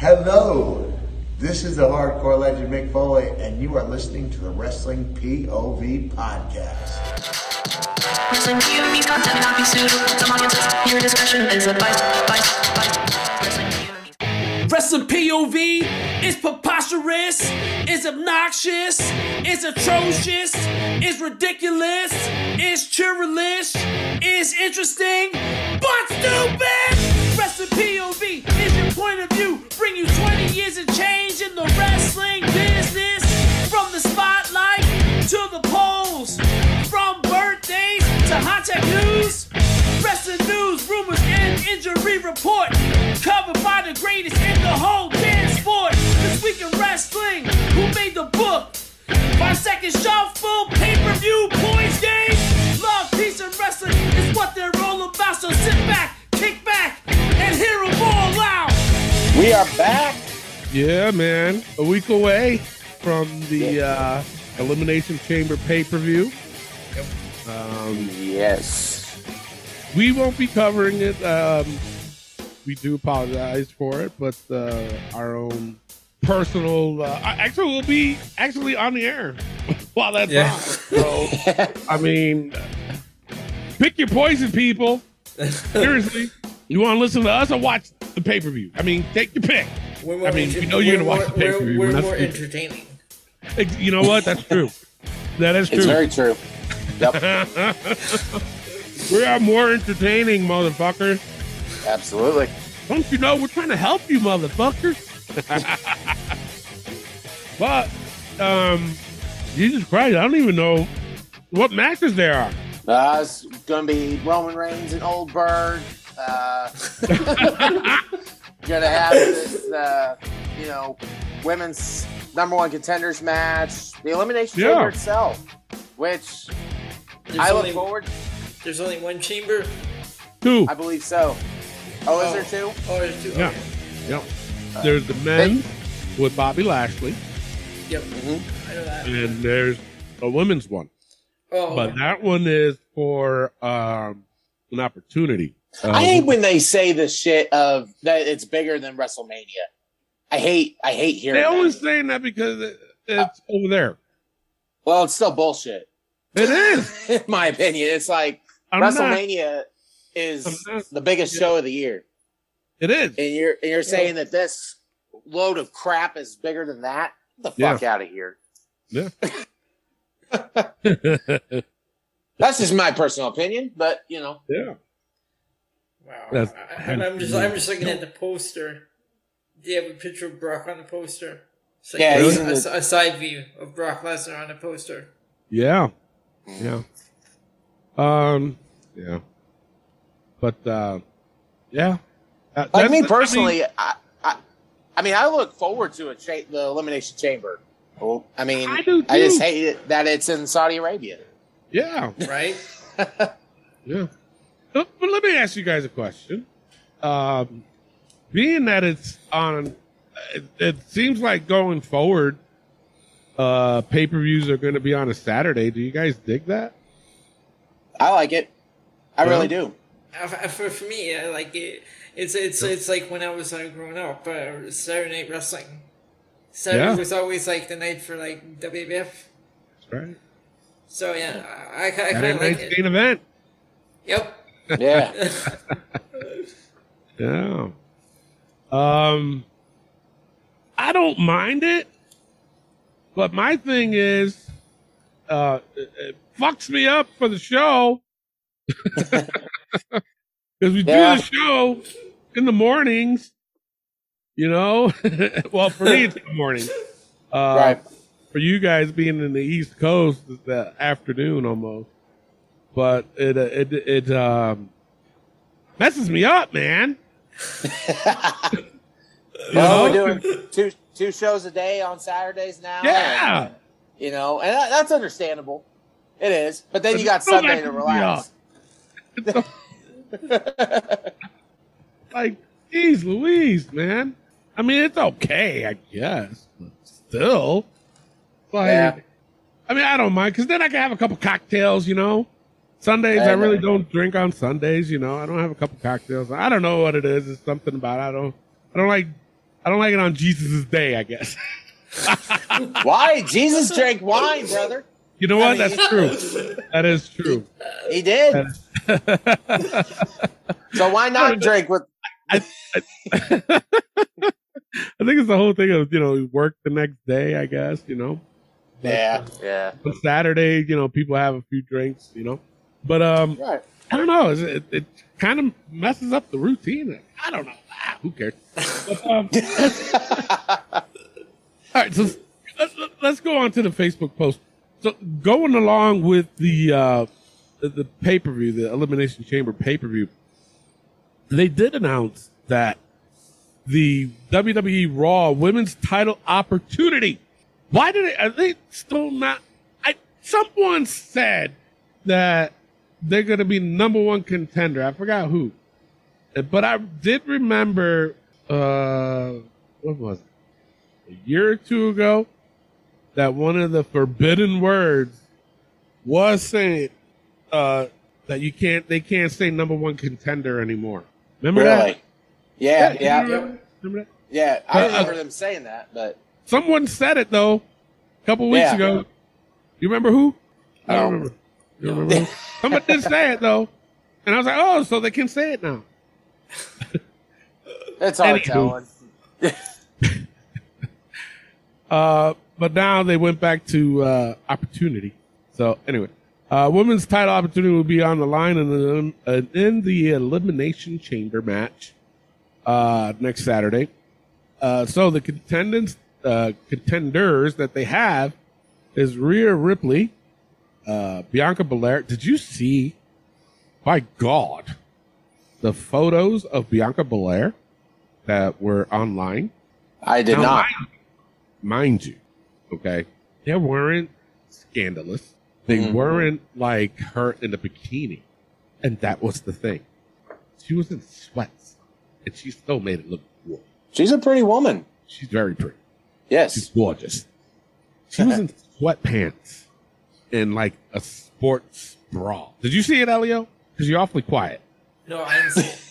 Hello, this is the Hardcore Legend Mick Foley, and you are listening to the Wrestling POV Podcast. Wrestling POV content may not be suitable for some audiences. Your discretion is advised. Wrestling POV is preposterous, is obnoxious, is atrocious, is ridiculous, is churlish, is interesting, but stupid! Wrestling POV is your point of view. Bring you 20 years of change in the wrestling business. From the spotlight to the polls. From birthdays to hot tech news. Wrestling news, rumors, and injury report. Covered by the greatest in the whole damn sport. This week in wrestling, who made the book? 5 second shuffle, pay-per-view, points game. Love, peace, and wrestling is what they're all about. So sit back, kick back, and hear them all loud. We are back. Yeah, man. A week away from the Elimination Chamber pay-per-view. Yep. Yes. We won't be covering it. We do apologize for it, but our own personal... actually, we'll be actually on the air while that's on. So, I mean, pick your poison, people. Seriously, you want to listen to us or watch the pay-per-view? I mean, take your pick. I mean, you know you're going to watch the pay-per-view. We're more entertaining. You know what? That's true. That is true. It's very true. Yep. We are more entertaining, motherfucker. Absolutely. Don't you know we're trying to help you, motherfucker? But, Jesus Christ, I don't even know what matches there are. It's going to be Roman Reigns and Oldberg. Going to have this, you know, women's number one contenders match. The Elimination Chamber itself, which I look forward to. There's only one chamber? Two. I believe so. Oh, is there two? Oh, there's two. Yeah. Yep. There's the men with Bobby Lashley. Yep. Mm-hmm. I know that. And there's a women's one. Oh. But that one is for an opportunity. I hate when they say the shit of that it's bigger than WrestleMania. I hate hearing that. They're always saying that because it's over there. Well, it's still bullshit. It is. In my opinion. It's like WrestleMania is the biggest show of the year. It is. And you're saying that this load of crap is bigger than that? Get the fuck out of here. Yeah. That's just my personal opinion, but you know. Yeah. Wow. I'm just looking at the poster. They have a picture of Brock on the poster. It's like a side view of Brock Lesnar on the poster. Yeah. Yeah. Yeah. But yeah. Like me personally, I mean, I look forward to the Elimination Chamber. Well, I mean, I just hate it that it's in Saudi Arabia. Yeah. Right? Yeah. But let me ask you guys a question. Being that it's on, it seems like going forward, pay-per-views are going to be on a Saturday. Do you guys dig that? I like it. I really do. For me, I like it. It's like when I was growing up, Saturday Night Wrestling. Saturday was always like the night for like WWF. That's right. So yeah, I kind of like it. Main event. Yep. Yeah. Yeah. I don't mind it, but my thing is, it fucks me up for the show because we do the show in the mornings. You know, well, for me, it's the morning. Right. For you guys being in the East Coast, it's the afternoon almost. But it messes me up, man. Well, we're doing two shows a day on Saturdays now. Yeah. And, you know, and that's understandable. It is. But then you got Sunday to relax. Like, geez Louise, man. I mean, it's okay, I guess, but still. Like, I mean, I don't mind, because then I can have a couple cocktails, you know? Sundays, I really don't drink on Sundays, you know? I don't have a couple cocktails. I don't know what it is. It's something about I don't like I don't like it on Jesus' day, I guess. Why? Jesus drank wine, brother. You know what? I mean, that's true. That is true. He did. So why not drink with? I think it's the whole thing of, you know, work the next day, I guess, you know. Yeah, yeah. But Saturday, you know, people have a few drinks, you know. But right. I don't know. It kind of messes up the routine. I don't know. Ah, who cares? But, all right, so let's go on to the Facebook post. So going along with the pay-per-view, the Elimination Chamber pay-per-view, they did announce that the WWE Raw Women's Title opportunity. Why did it? Are they still not? Someone said that they're going to be number one contender. I forgot who, but I did remember. What was it? A year or two ago, that one of the forbidden words was saying that you can't. They can't say number one contender anymore. Remember that? Yeah, yeah, remember that? Yeah. I remember them saying that, but. Someone said it, though, a couple weeks ago. You remember who? I don't remember. You remember who? Someone did say it, though. And I was like, oh, so they can say it now. That's all I'm telling. But now they went back to opportunity. So, anyway. Women's title opportunity will be on the line in the Elimination Chamber match next Saturday. So the contenders that they have is Rhea Ripley, Bianca Belair. Did you see, by God, the photos of Bianca Belair that were online? I did not. Mind you, okay, they weren't scandalous. They weren't like her in a bikini. And that was the thing. She was in sweats, and she still made it look cool. She's a pretty woman. She's very pretty. Yes. She's gorgeous. She was in sweatpants and like a sports bra. Did you see it, Elio? Because you're awfully quiet. No, I didn't see it.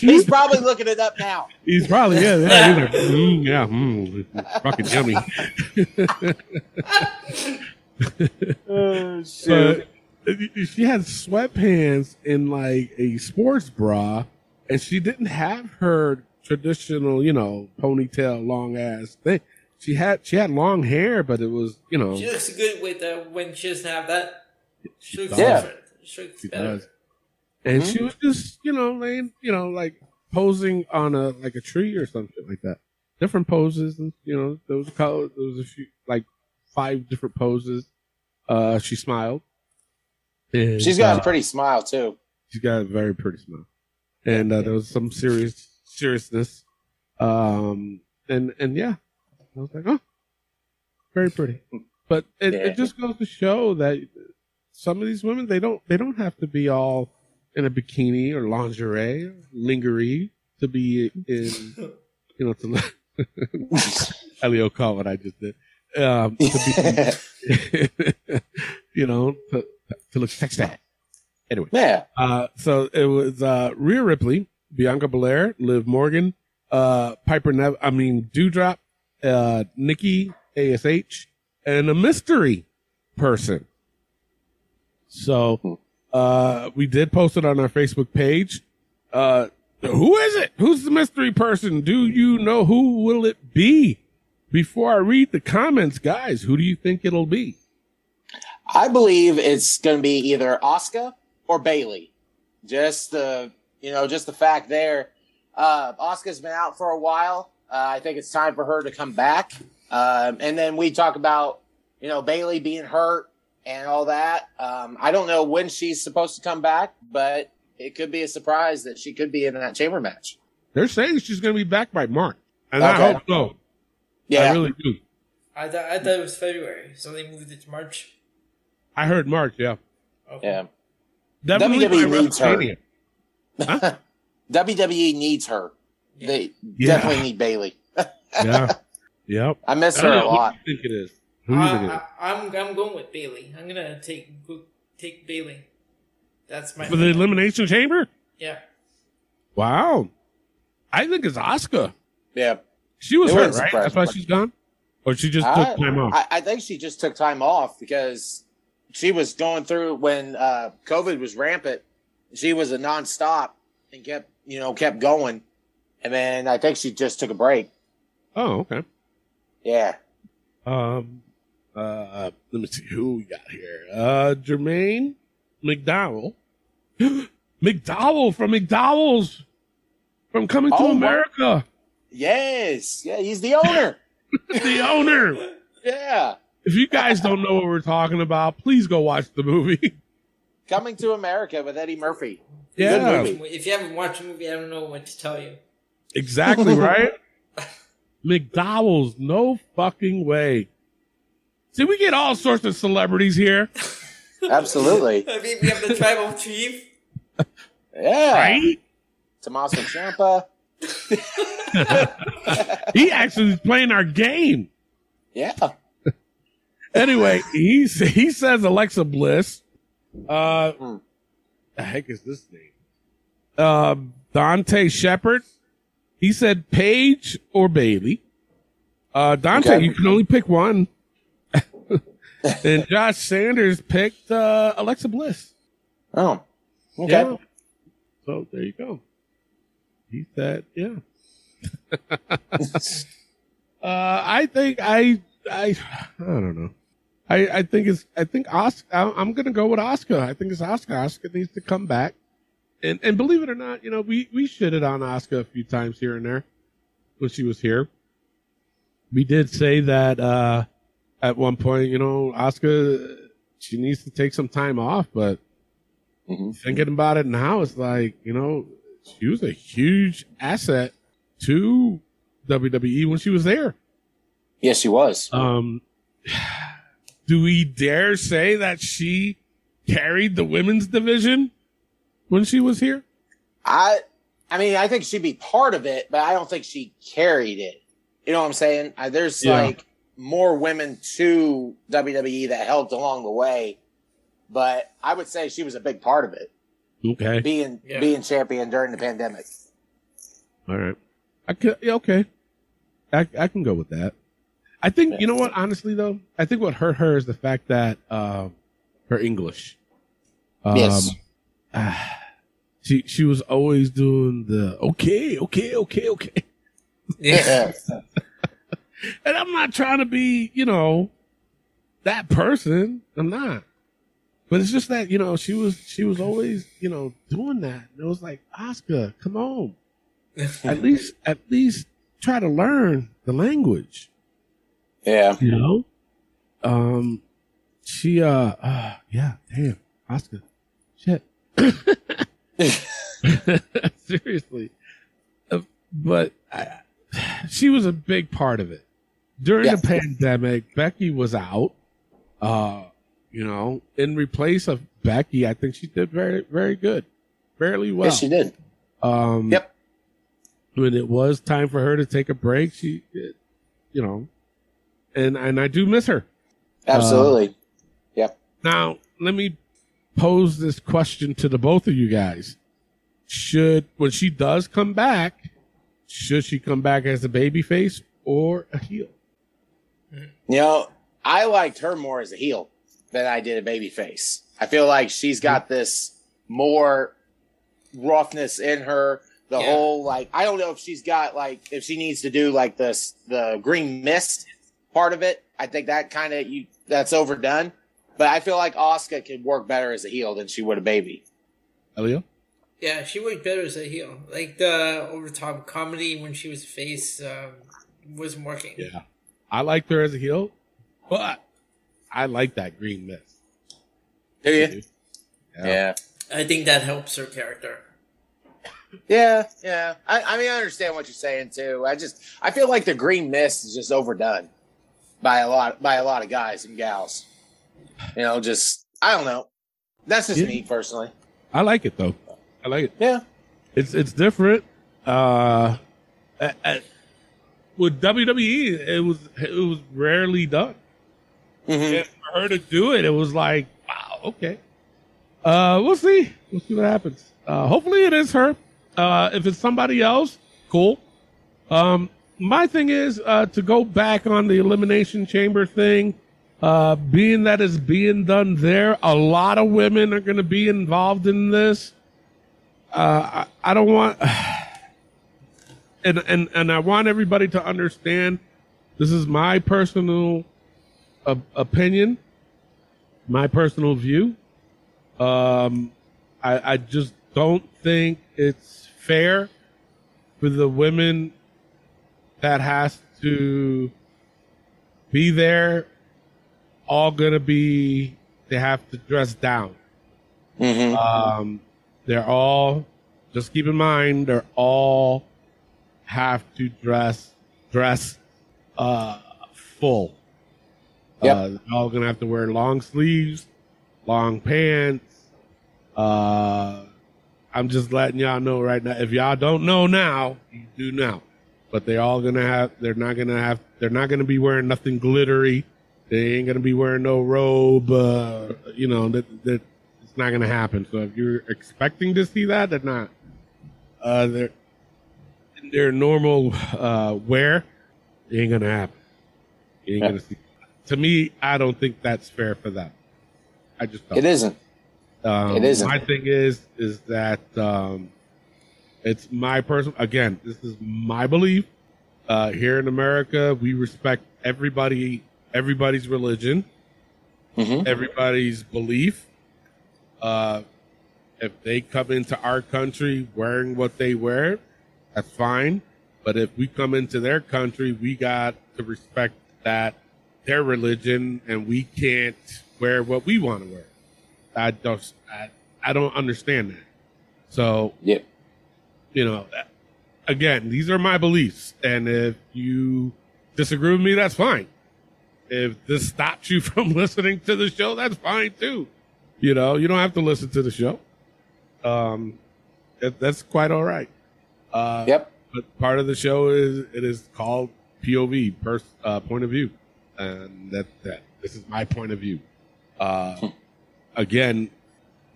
He's probably looking it up now. He's probably, fucking yummy. Oh, shit. She had sweatpants and like a sports bra, and she didn't have her traditional, you know, ponytail, long ass thing. She had long hair, but it was, you know. She looks good with when she doesn't have that. She looks different. She does. And she was just, you know, laying, you know, like posing on a tree or something like that. Different poses, and you know, there was a few, like 5 different poses. She smiled. And she's got a pretty smile too. She's got a very pretty smile, and there was some seriousness, and yeah, I was like, oh, very pretty. But it just goes to show that some of these women they don't have to be all in a bikini or lingerie, or lingerie to be in, you know, to Elio call what I just did. To be, you know, to look sexy. Anyway, yeah. So it was Rhea Ripley, Bianca Belair, Liv Morgan, Piper Nev, Doudrop, Nikki ASH, and a mystery person. So we did post it on our Facebook page. Who is it? Who's the mystery person? Do you know who will it be? Before I read the comments, guys, who do you think it'll be? I believe it's going to be either Asuka or Bayley. Just the fact there. Asuka's been out for a while. I think it's time for her to come back. And then we talk about, you know, Bayley being hurt and all that. I don't know when she's supposed to come back, but it could be a surprise that she could be in that chamber match. They're saying she's going to be back by March. And I hope so. Yeah. I really do. I thought it was February, so they moved it to March. I heard March, yeah. Okay. Yeah. WWE needs her. Huh? WWE needs her. Yeah. They definitely need Bayley. Yeah. Yep. I miss her a lot. Who do you think it is? I'm going with Bayley. I'm gonna take Bayley. That's my the Elimination Chamber? Yeah. Wow. I think it's Asuka. Yeah. She was hurt, right? That's why she's gone? Or she just took time off? I think she just took time off because she was going through when COVID was rampant. She was a nonstop and kept going. And then I think she just took a break. Oh, okay. Yeah. Let me see who we got here. Jermaine McDowell. McDowell from McDowell's from Coming to America. Yes. Yeah, he's the owner. The owner. Yeah. If you guys don't know what we're talking about, please go watch the movie. Coming to America with Eddie Murphy. Yeah. Good movie. If you haven't watched the movie, I don't know what to tell you. Exactly, right? McDowell's, no fucking way. See, we get all sorts of celebrities here. Absolutely. I mean, we have the tribal chief. Yeah. Right? Tommaso Ciampa. He actually is playing our game. Yeah. Anyway, he says Alexa Bliss. The heck is this name? Dante Shepard. He said Paige or Bayley. Dante, okay. You can only pick one. And Josh Sanders picked Alexa Bliss. Oh, okay. Yeah. So there you go. He said, yeah. I don't know. I think Asuka. I'm gonna go with Asuka. I think it's Asuka. Asuka needs to come back. And believe it or not, we shitted on Asuka a few times here and there when she was here. We did say that at one point, Asuka, she needs to take some time off, but thinking about it now, it's like, she was a huge asset to WWE when she was there. Yes, she was. Do we dare say that she carried the women's division when she was here? I mean, I think she'd be part of it, but I don't think she carried it. You know what I'm saying? There's like more women to WWE that helped along the way, but I would say she was a big part of it. Okay. Being champion during the pandemic. All right. I can go with that. I think, you know what, honestly, though, I think what hurt her is the fact that her English. Yes. She was always doing the okay. Yeah. And I'm not trying to be, that person. I'm not. But it's just that, she was always, doing that. And it was like, Asuka, come on. At least try to learn the language. Yeah. Damn, Asuka. Shit. Seriously. But she was a big part of it. During the pandemic, Becky was out. In replace of Becky, I think she did very, very good. Fairly well. Yes, she did. Yep. When it was time for her to take a break, she did, and I do miss her. Absolutely. Yep. Now, let me pose this question to the both of you guys. When she does come back, should she come back as a babyface or a heel? I liked her more as a heel than I did a babyface. I feel like she's got this more roughness in her. The whole, I don't know if she's got, if she needs to do, this, the green mist part of it. I think that kind of, that's overdone. But I feel like Asuka could work better as a heel than she would a baby. Elio? Yeah, she worked better as a heel. Like, the over-the-top comedy when she was a face wasn't working. Yeah. I liked her as a heel, but I like that green mist. Do you? Yeah. I think that helps her character. Yeah. I mean, I understand what you're saying, too. I feel like the green mist is just overdone by a lot of guys and gals. I don't know. That's just me, personally. I like it, though. I like it. Yeah. It's different. With WWE, it was rarely done. Mm-hmm. And for her to do it, it was like, wow, okay. We'll see. We'll see what happens. Hopefully it is her. If it's somebody else, cool. my thing is, to go back on the Elimination Chamber thing, being that is being done there, a lot of women are going to be involved in this. I don't want, and I want everybody to understand, this is my personal opinion, my personal view. I just don't think it's fair for the women that has to be there, all going to be, they have to dress down. Mm-hmm. They're all, just keep in mind, they're all have to dress full. Yep. They're all going to have to wear long sleeves, long pants. I'm just letting y'all know right now. If y'all don't know now, you do now. But they're all going to have, they're not going to be wearing nothing glittery. They ain't going to be wearing no robe. It's not going to happen. So if you're expecting to see that, they're not. Their normal wear, it ain't going to happen. You ain't going to see. To me, I don't think that's fair for them. I just don't. It isn't. It isn't. My thing is that it's my personal, again, this is my belief. Here in America, we respect everybody's religion, mm-hmm. everybody's belief. If they come into our country wearing what they wear, that's fine. But if we come into their country, we got to respect that, their religion, and we can't wear what we want to wear. I don't understand that. So, yeah. Again, these are my beliefs. And if you disagree with me, that's fine. If this stops you from listening to the show, that's fine too. You don't have to listen to the show. That's quite all right. Yep. But part of the show is called POV, point of view, and that this is my point of view. Again,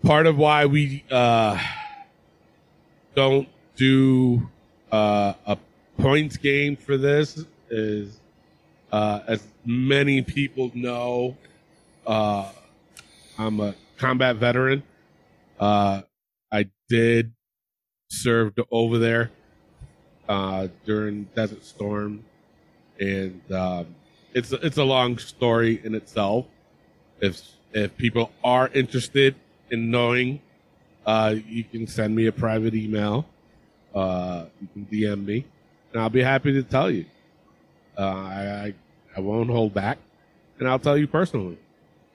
part of why we don't do a points game for this is. As many people know, I'm a combat veteran. I did serve over there during Desert Storm, and it's a long story in itself. If people are interested in knowing, you can send me a private email. You can DM me, and I'll be happy to tell you. I won't hold back, and I'll tell you personally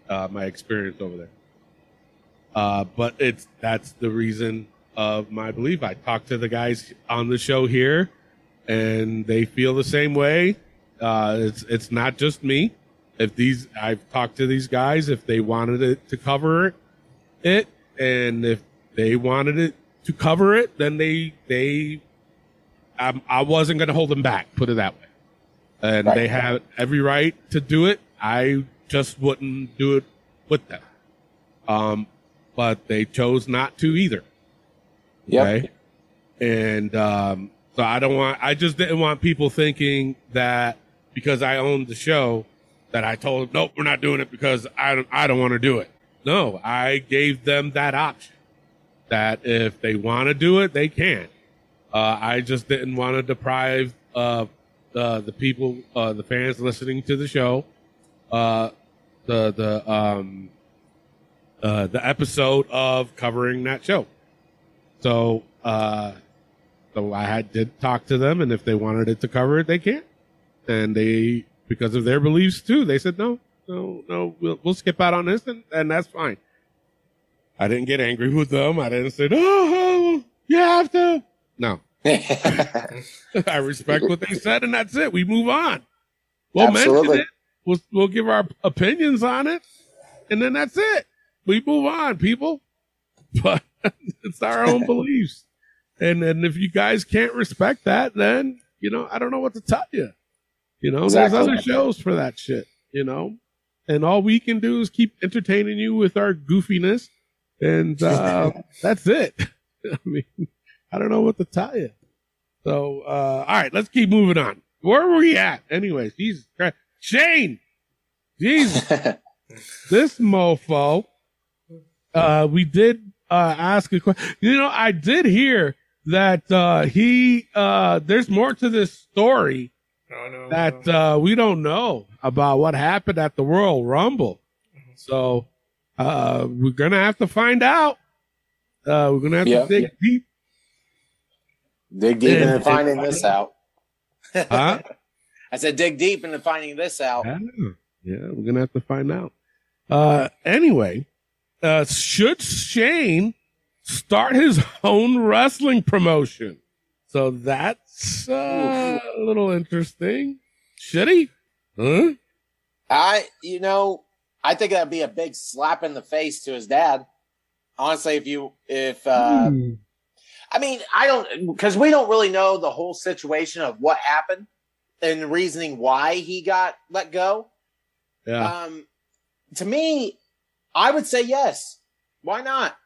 my experience over there. But that's the reason of my belief. I talked to the guys on the show here, and they feel the same way. It's not just me. I've talked to these guys if they wanted it to cover it, and if they wanted it to cover it, then I wasn't going to hold them back. Put it that way. And right. They have every right to do it. I just wouldn't do it with them. But they chose not to either. Yep. Okay? And so I just didn't want people thinking that because I owned the show that I told them, nope, we're not doing it because I don't want to do it. No, I gave them that option that if they want to do it, they can. I just didn't want to deprive the people, the fans listening to the show, the episode of covering that show. So, I did talk to them, and if they wanted it to cover it, they can. And they, because of their beliefs too, they said, no, we'll skip out on this, and that's fine. I didn't get angry with them. I didn't say, oh, you have to. No. I respect what they said, and that's it. We move on. We'll mention it. We'll give our opinions on it, and then that's it. We move on, people. But it's our own beliefs, and if you guys can't respect that, then I don't know what to tell you. Exactly. There's other shows for that shit. And all we can do is keep entertaining you with our goofiness, and that's it. I mean. I don't know what to tell you. So, all right, let's keep moving on. Where were we at? Anyways, Jesus Christ. Shane! Jesus. This mofo. We did ask a question. You know, I did hear that there's more to this story we don't know about what happened at the Royal Rumble. So we're going to have to find out. We're going to have to dig deep. Dig deep into finding this out. Huh? I said dig deep into finding this out. Yeah, we're going to have to find out. Anyway, should Shane start his own wrestling promotion? So that's a little interesting. Should he? Huh? I think that'd be a big slap in the face to his dad. Honestly, because we don't really know the whole situation of what happened and the reasoning why he got let go. Yeah. To me, I would say yes. Why not?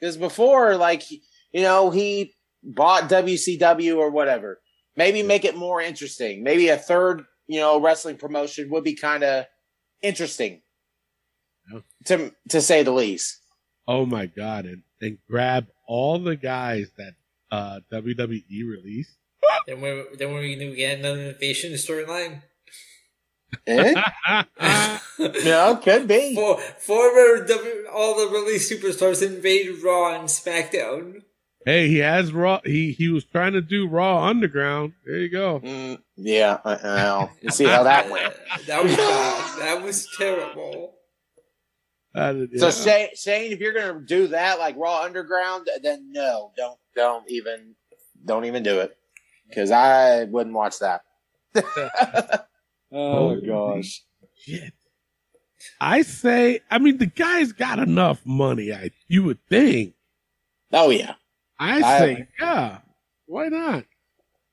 Because before, he bought WCW or whatever. Maybe make it more interesting. Maybe a third, wrestling promotion would be kind of interesting, to say the least. Oh my God! And grab all the guys that WWE released. Then when we get another innovation storyline. No, could be. All the released superstars invaded Raw and SmackDown. Hey, he has Raw. He was trying to do Raw Underground. There you go. Yeah, I know. You see how that went. That was bad. That was terrible. So Shane, if you're gonna do that, like Raw Underground, then no, don't even do it, because I wouldn't watch that. Oh gosh, shit! I say, the guy's got enough money. You would think. Oh yeah. I say, why not?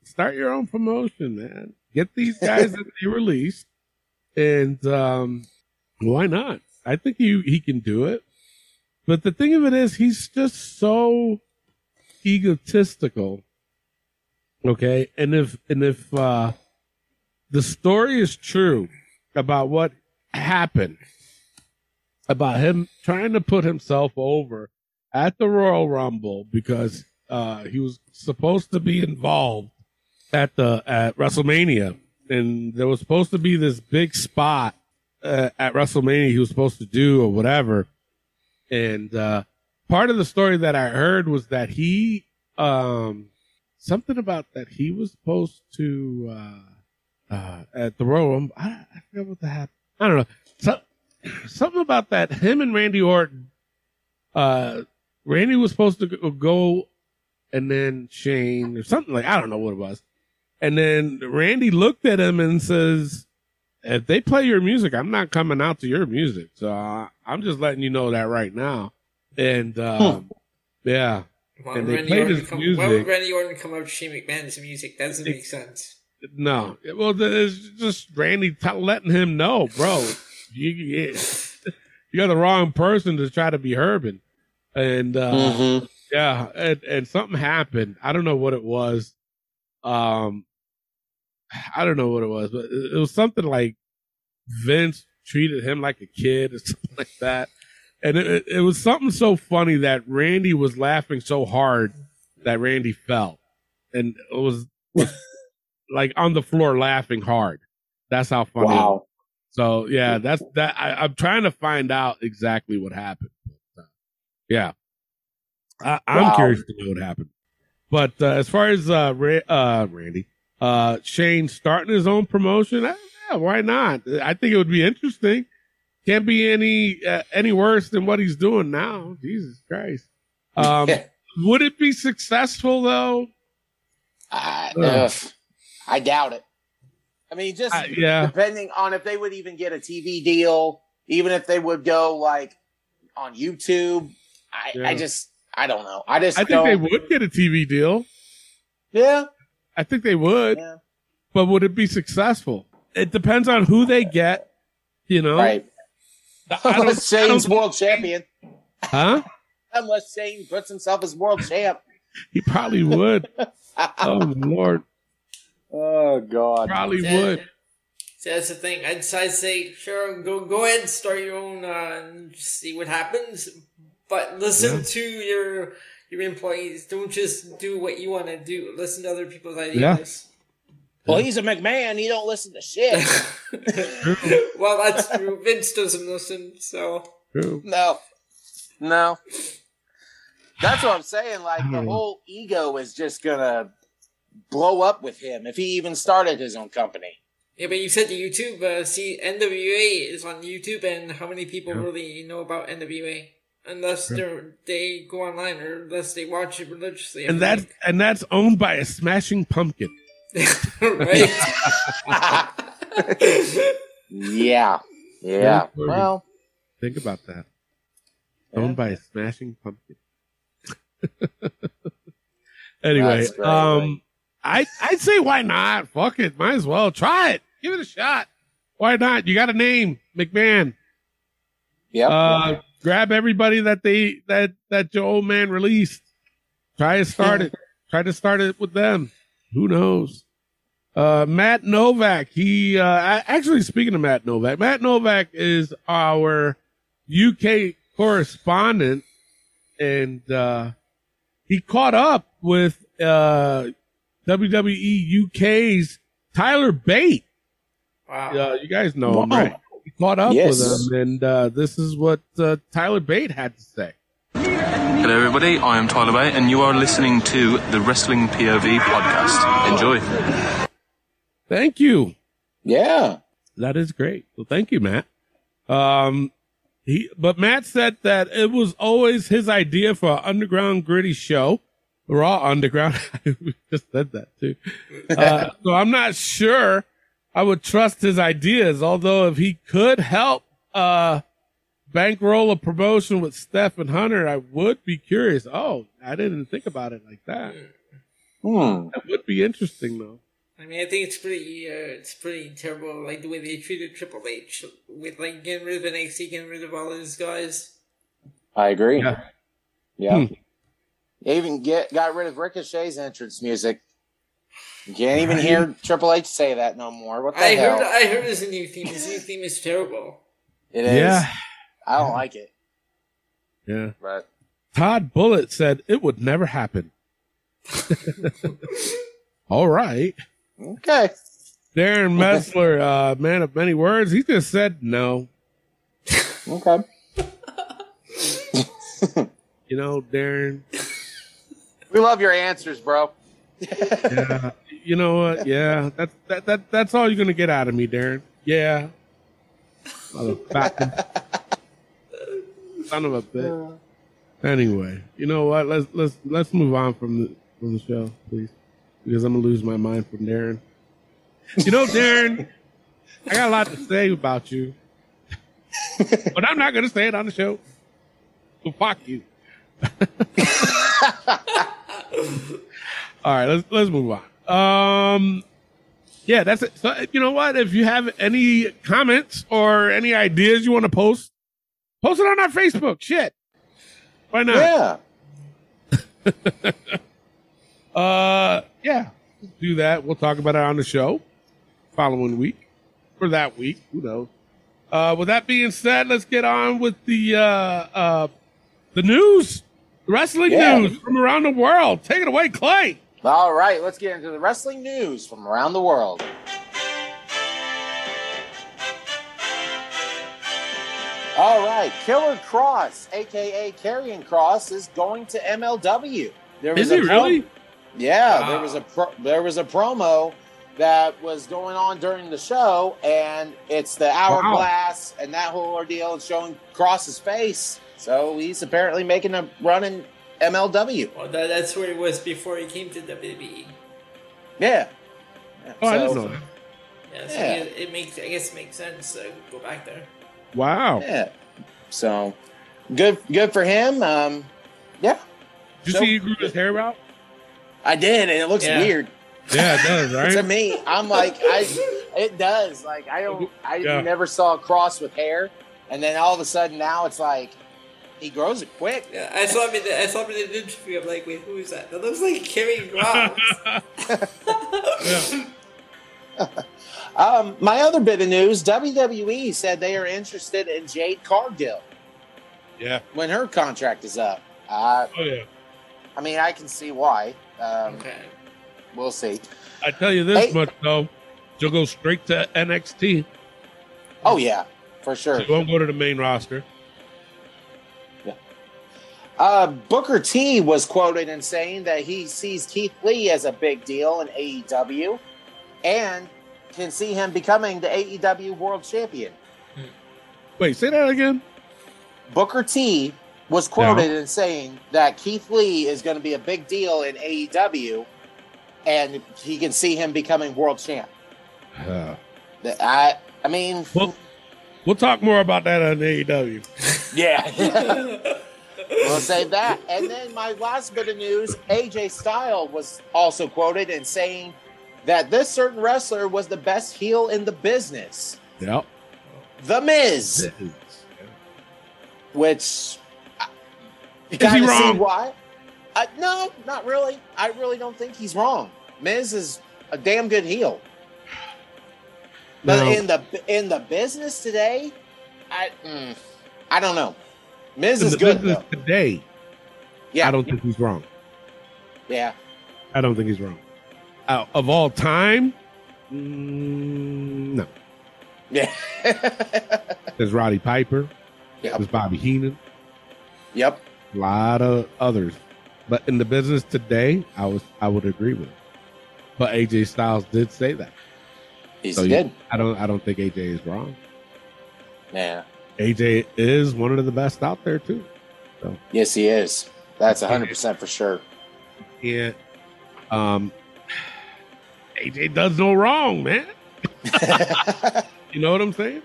Start your own promotion, man. Get these guys that they released, and why not? I think he can do it. But the thing of it is, he's just so egotistical. Okay, and if the story is true about what happened, about him trying to put himself over at the Royal Rumble because he was supposed to be involved at WrestleMania, and there was supposed to be this big spot at WrestleMania he was supposed to do or whatever. And part of the story that I heard was that he something about that he was supposed to at the Royal Rumble. I forget what that happened. I don't know. Something about that him and Randy Orton. Randy was supposed to go and then Shane or something, I don't know what it was. And then Randy looked at him and says, if they play your music, I'm not coming out to your music. So I'm just letting you know that right now. And, yeah. And they played his music. Why would Randy Orton come up to Shane McMahon's music? That doesn't make sense. No. Well, it's just Randy letting him know, bro, you're the wrong person to try to be Herbin. And, and something happened. I don't know what it was. But it was something like Vince treated him like a kid or something like that. And it was something so funny that Randy was laughing so hard that Randy fell. And it was on the floor laughing hard. That's how funny. Wow. It was. So, yeah, that's that. I'm trying to find out exactly what happened. Yeah. I'm curious to know what happened. But as far as Randy, Shane starting his own promotion, yeah, why not? I think it would be interesting. Can't be any worse than what he's doing now. Jesus Christ. Would it be successful, though? I doubt it. Depending on if they would even get a TV deal, even if they would go on YouTube, I don't know. I think they would get a TV deal. Yeah. I think they would. Yeah. But would it be successful? It depends on who they get, Right. Unless Shane's world champion. Huh? Unless Shane puts himself as world champ. He probably would. Oh, Lord. Oh, God. Probably would. See, that's the thing. I'd say, sure, go ahead and start your own, and see what happens. But listen to your employees. Don't just do what you want to do. Listen to other people's ideas. Yeah. Well, he's a McMahon. He don't listen to shit. Well, that's true. Vince doesn't listen, so. True. No. That's what I'm saying. Like, the whole ego is just going to blow up with him if he even started his own company. Yeah, but you said the YouTube. See, NWA is on YouTube, and how many people really know about NWA? Unless they go online, or unless they watch it religiously. And that's owned by a Smashing Pumpkin. Right? Yeah. Well, think about that. Owned by a Smashing Pumpkin. Anyway, I'd say why not? Fuck it. Might as well. Try it. Give it a shot. Why not? You got a name, McMahon. Yep. Grab everybody that your old man released. Try to start it. Try to start it with them. Who knows? Matt Novak. He actually, speaking of Matt Novak, Matt Novak is our UK correspondent, and he caught up with WWE UK's Tyler Bate. Wow. You guys know him, right? He caught up with him, and this is what Tyler Bate had to say. Hello, everybody. I am Tyler Bate, and you are listening to the Wrestling POV Podcast. Enjoy. Thank you. Yeah. That is great. Well, thank you, Matt. But Matt said that it was always his idea for an underground gritty show. Raw Underground. We just said that too. So I'm not sure I would trust his ideas, although if he could help bankroll a promotion with Steph and Hunter, I would be curious. Oh, I didn't think about it like that. That would be interesting though. I mean, I think it's pretty terrible, like the way they treated Triple H with like getting rid of NXT, getting rid of all those guys. I agree. Yeah. They even got rid of Ricochet's entrance music. You can't even hear Triple H say that no more. What the hell? I heard his new theme. His new theme is terrible. It is. Yeah. I don't like it. Yeah. But Todd Bullitt said it would never happen. All right. Okay. Darren Messler, man of many words, he just said no. Okay. You know, Darren. We love your answers, bro. Yeah. You know what? Yeah. That's all you're going to get out of me, Darren. Yeah. Son of a bitch. Anyway, you know what? Let's move on from the show, please. Because I'm going to lose my mind from Darren. You know, Darren, I got a lot to say about you. But I'm not going to say it on the show. So fuck you. All right, let's move on. Yeah, that's it. So you know what? If you have any comments or any ideas you want to post it on our Facebook. Shit, why not? Yeah. Yeah. Do that. We'll talk about it on the show following week or that week. Who knows? With that being said, let's get on with the news. Wrestling news from around the world. Take it away, Clay. All right, let's get into the wrestling news from around the world. All right, Killer Kross, a.k.a. Karrion Kross, is going to MLW. Is he really? Yeah, wow. there was a promo that was going on during the show, and it's the hourglass and that whole ordeal showing Kross's face. So he's apparently making a run in MLW. Well, that's where he was before he came to WWE. Yeah. Oh, I didn't know that. Yeah, so it makes sense to go back there. Wow. Yeah. So good for him. Yeah. Did you see he grew his hair out? I did, and it looks weird. Yeah, it does, right? To me, I'm like, it does. Like I never saw a Kross with hair, and then all of a sudden now it's like. He grows it quick. Yeah, I saw him in an interview. I'm like, wait, who is that? That looks like Karrion Kross. My other bit of news, WWE said they are interested in Jade Cargill. Yeah. When her contract is up. I mean, I can see why. Okay. We'll see. I tell you this much, though. She'll go straight to NXT. Oh, yeah. For sure. She won't go to the main roster. Yeah. Booker T was quoted in saying that he sees Keith Lee as a big deal in AEW and can see him becoming the AEW World Champion. Wait, say that again? Booker T was quoted in saying that Keith Lee is going to be a big deal in AEW and he can see him becoming world champ. I mean... We'll talk more about that on AEW. Yeah. We'll save that. And then my last bit of news, AJ Styles was also quoted in saying that this certain wrestler was the best heel in the business. Yep. The Miz. Yeah. Which... You kind of see why. No, not really. I really don't think he's wrong. Miz is a damn good heel. But in the business today, I don't know. Miz is good though. Today. Yeah. I don't think he's wrong. Yeah. I don't think he's wrong. Of all time, no. Yeah. There's Roddy Piper. Yep. There's Bobby Heenan. Yep. A lot of others. But in the business today, I would agree with him. But AJ Styles did say that. He's good. I don't think AJ is wrong. Yeah. AJ is one of the best out there too. So. Yes, he is. That's 100% for sure. Yeah. AJ does no wrong, man. You know what I'm saying?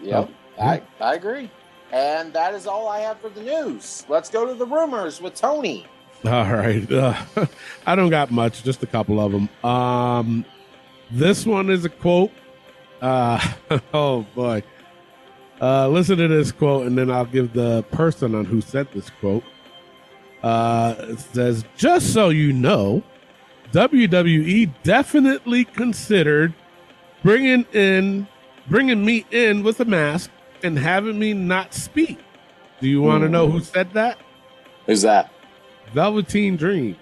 Yep. So, I agree. And that is all I have for the news. Let's go to the rumors with Tony. All right. I don't got much, just a couple of them. This one is a quote. Oh, boy. Listen to this quote, and then I'll give the person on who said this quote. It says, just so you know, WWE definitely considered bringing me in with a mask and having me not speak. Do you want to know who said that? Who's that? Velveteen Dream.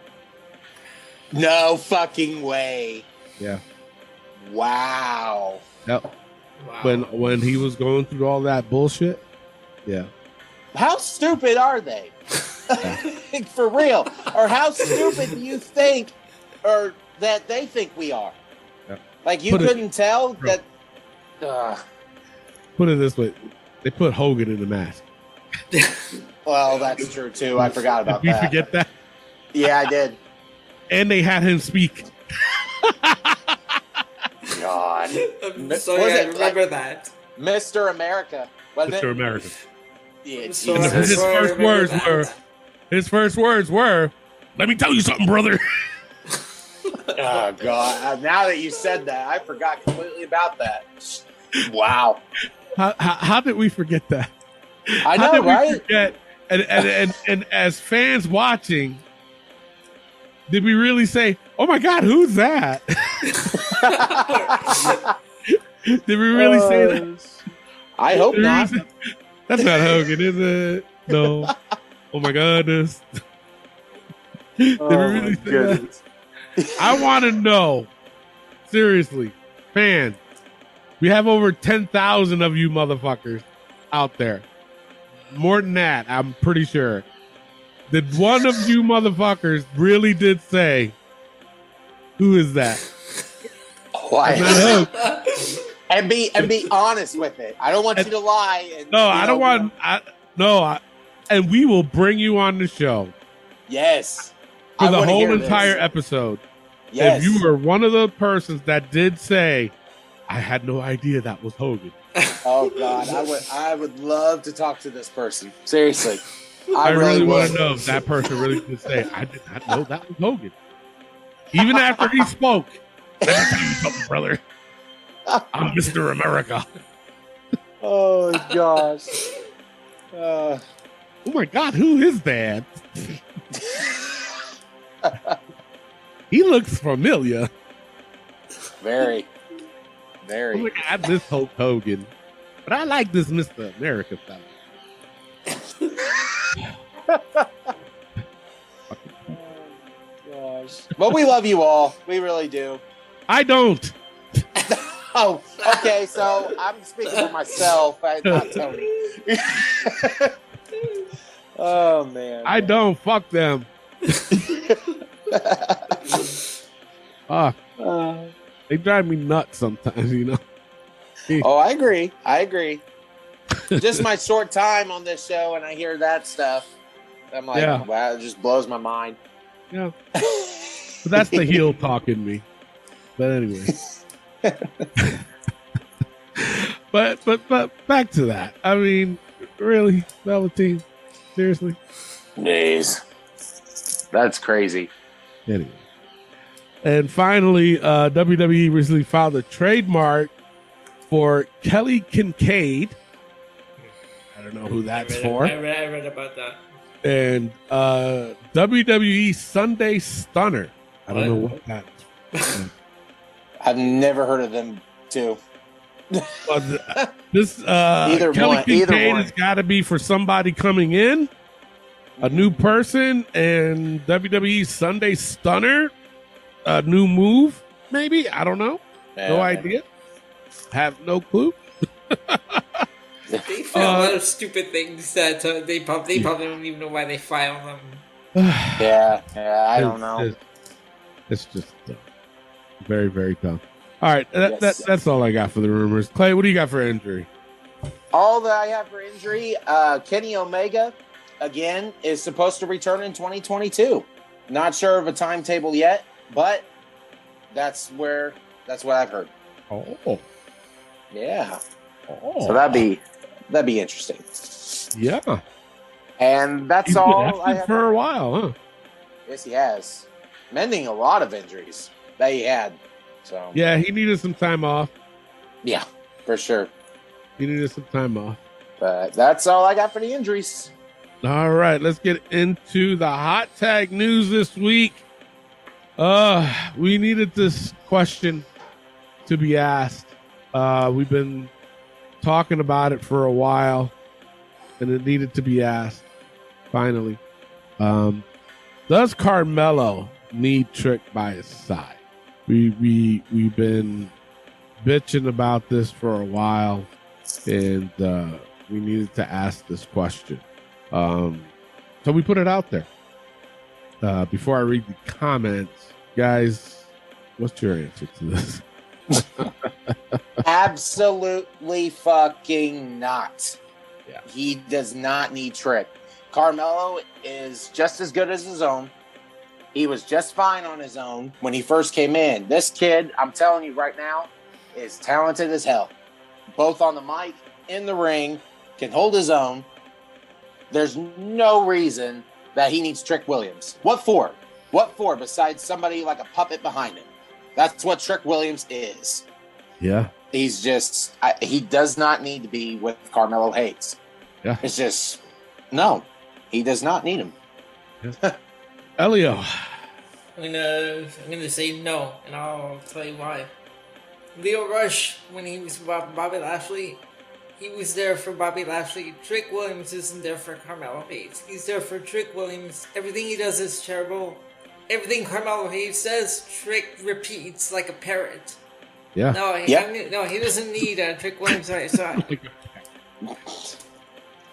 No fucking way. Yeah. Wow. Yep. Wow. When he was going through all that bullshit. Yeah. How stupid are they? For real. Or how stupid do you think or that they think we are? Yep. Like you couldn't tell that... Put it this way, they put Hogan in the mask. Well, that's true too. I forgot about that. Did you forget that? Yeah, I did. And they had him speak. God. I remember that. Mr. America. Mr. America. Yeah, so his first words were, let me tell you something, brother. Oh, God. Now that you said that, I forgot completely about that. Wow. How did we forget that? I know, right? And as fans watching, did we really say, oh my God, who's that? Did we really say that? I hope not. That's not Hogan, is it? No. Oh my goodness. Did we really say that? I want to know. Seriously, fans. We have over 10,000 of you motherfuckers out there. More than that, I'm pretty sure. Did one of you motherfuckers really did say, who is that? Why? and be honest with it. I don't want you to lie. And we will bring you on the show. Yes. For the whole entire episode. Yes. If you were one of the persons that did say, I had no idea that was Hogan. Oh God, I would love to talk to this person. Seriously, I really want to know if that person really did say, I did not know that was Hogan. Even after he spoke, let me tell you something, brother. I'm Mr. America. Oh gosh. Oh my God, who is that? He looks familiar. Very. Very. Look, I miss Hulk Hogan, but I like this Mr. America fella. But we love you all. We really do. I don't. Oh, okay. So I'm speaking for myself. I'm not Tony. Oh, man. I don't. Fuck them. They drive me nuts sometimes, you know. Oh, I agree. I agree. Just my short time on this show, and I hear that stuff. I'm like, yeah. Wow, it just blows my mind. Yeah. But that's the heel talk in me. But anyway. but back to that. I mean, really, Velveteen? Seriously? Jeez. That's crazy. Anyway. And finally, WWE recently filed a trademark for Kelly Kincaid. I don't know who that's for. I read about that. And WWE Sunday Stunner. I don't know what that is. I've never heard of them, too. Well, this Kelly Kincaid has got to be for somebody coming in, a new person, and WWE Sunday Stunner. A new move, maybe? I don't know. No idea. Have no clue. They file a lot of stupid things that they probably don't even know why they file them. I don't know. It's just very, very dumb. All right, that's all I got for the rumors. Clay, what do you got for injury? All that I have for injury, Kenny Omega, again, is supposed to return in 2022. Not sure of a timetable yet. But that's what I've heard. Oh, yeah. Oh. So that'd be interesting. Yeah. And that's He's all I have for heard. A while, huh? Yes, he has. Mending a lot of injuries that he had. So yeah, he needed some time off. Yeah, for sure. He needed some time off. But that's all I got for the injuries. All right, let's get into the hot tag news this week. We needed this question to be asked. We've been talking about it for a while, and it needed to be asked. Finally, does Carmelo need Trick by his side? We've been bitching about this for a while, and we needed to ask this question. So we put it out there. Before I read the comments, guys, what's your answer to this? Absolutely fucking not. Yeah. He does not need Trick. Carmelo is just as good as his own. He was just fine on his own when he first came in. This kid, I'm telling you right now, is talented as hell. Both on the mic, in the ring, can hold his own. There's no reason that he needs Trick Williams. What for? What for besides somebody like a puppet behind him? That's what Trick Williams is. Yeah. He's just, he does not need to be with Carmelo Hayes. Yeah. It's just, no, he does not need him. Yeah. Elio. I'm gonna say no, and I'll tell you why. Leo Rush, when he was Bobby Lashley, he was there for Bobby Lashley. Trick Williams isn't there for Carmelo Hayes. He's there for Trick Williams. Everything he does is terrible. Everything Carmelo Hayes says, Trick repeats like a parrot. Yeah. No, he doesn't need Trick Williams on his side.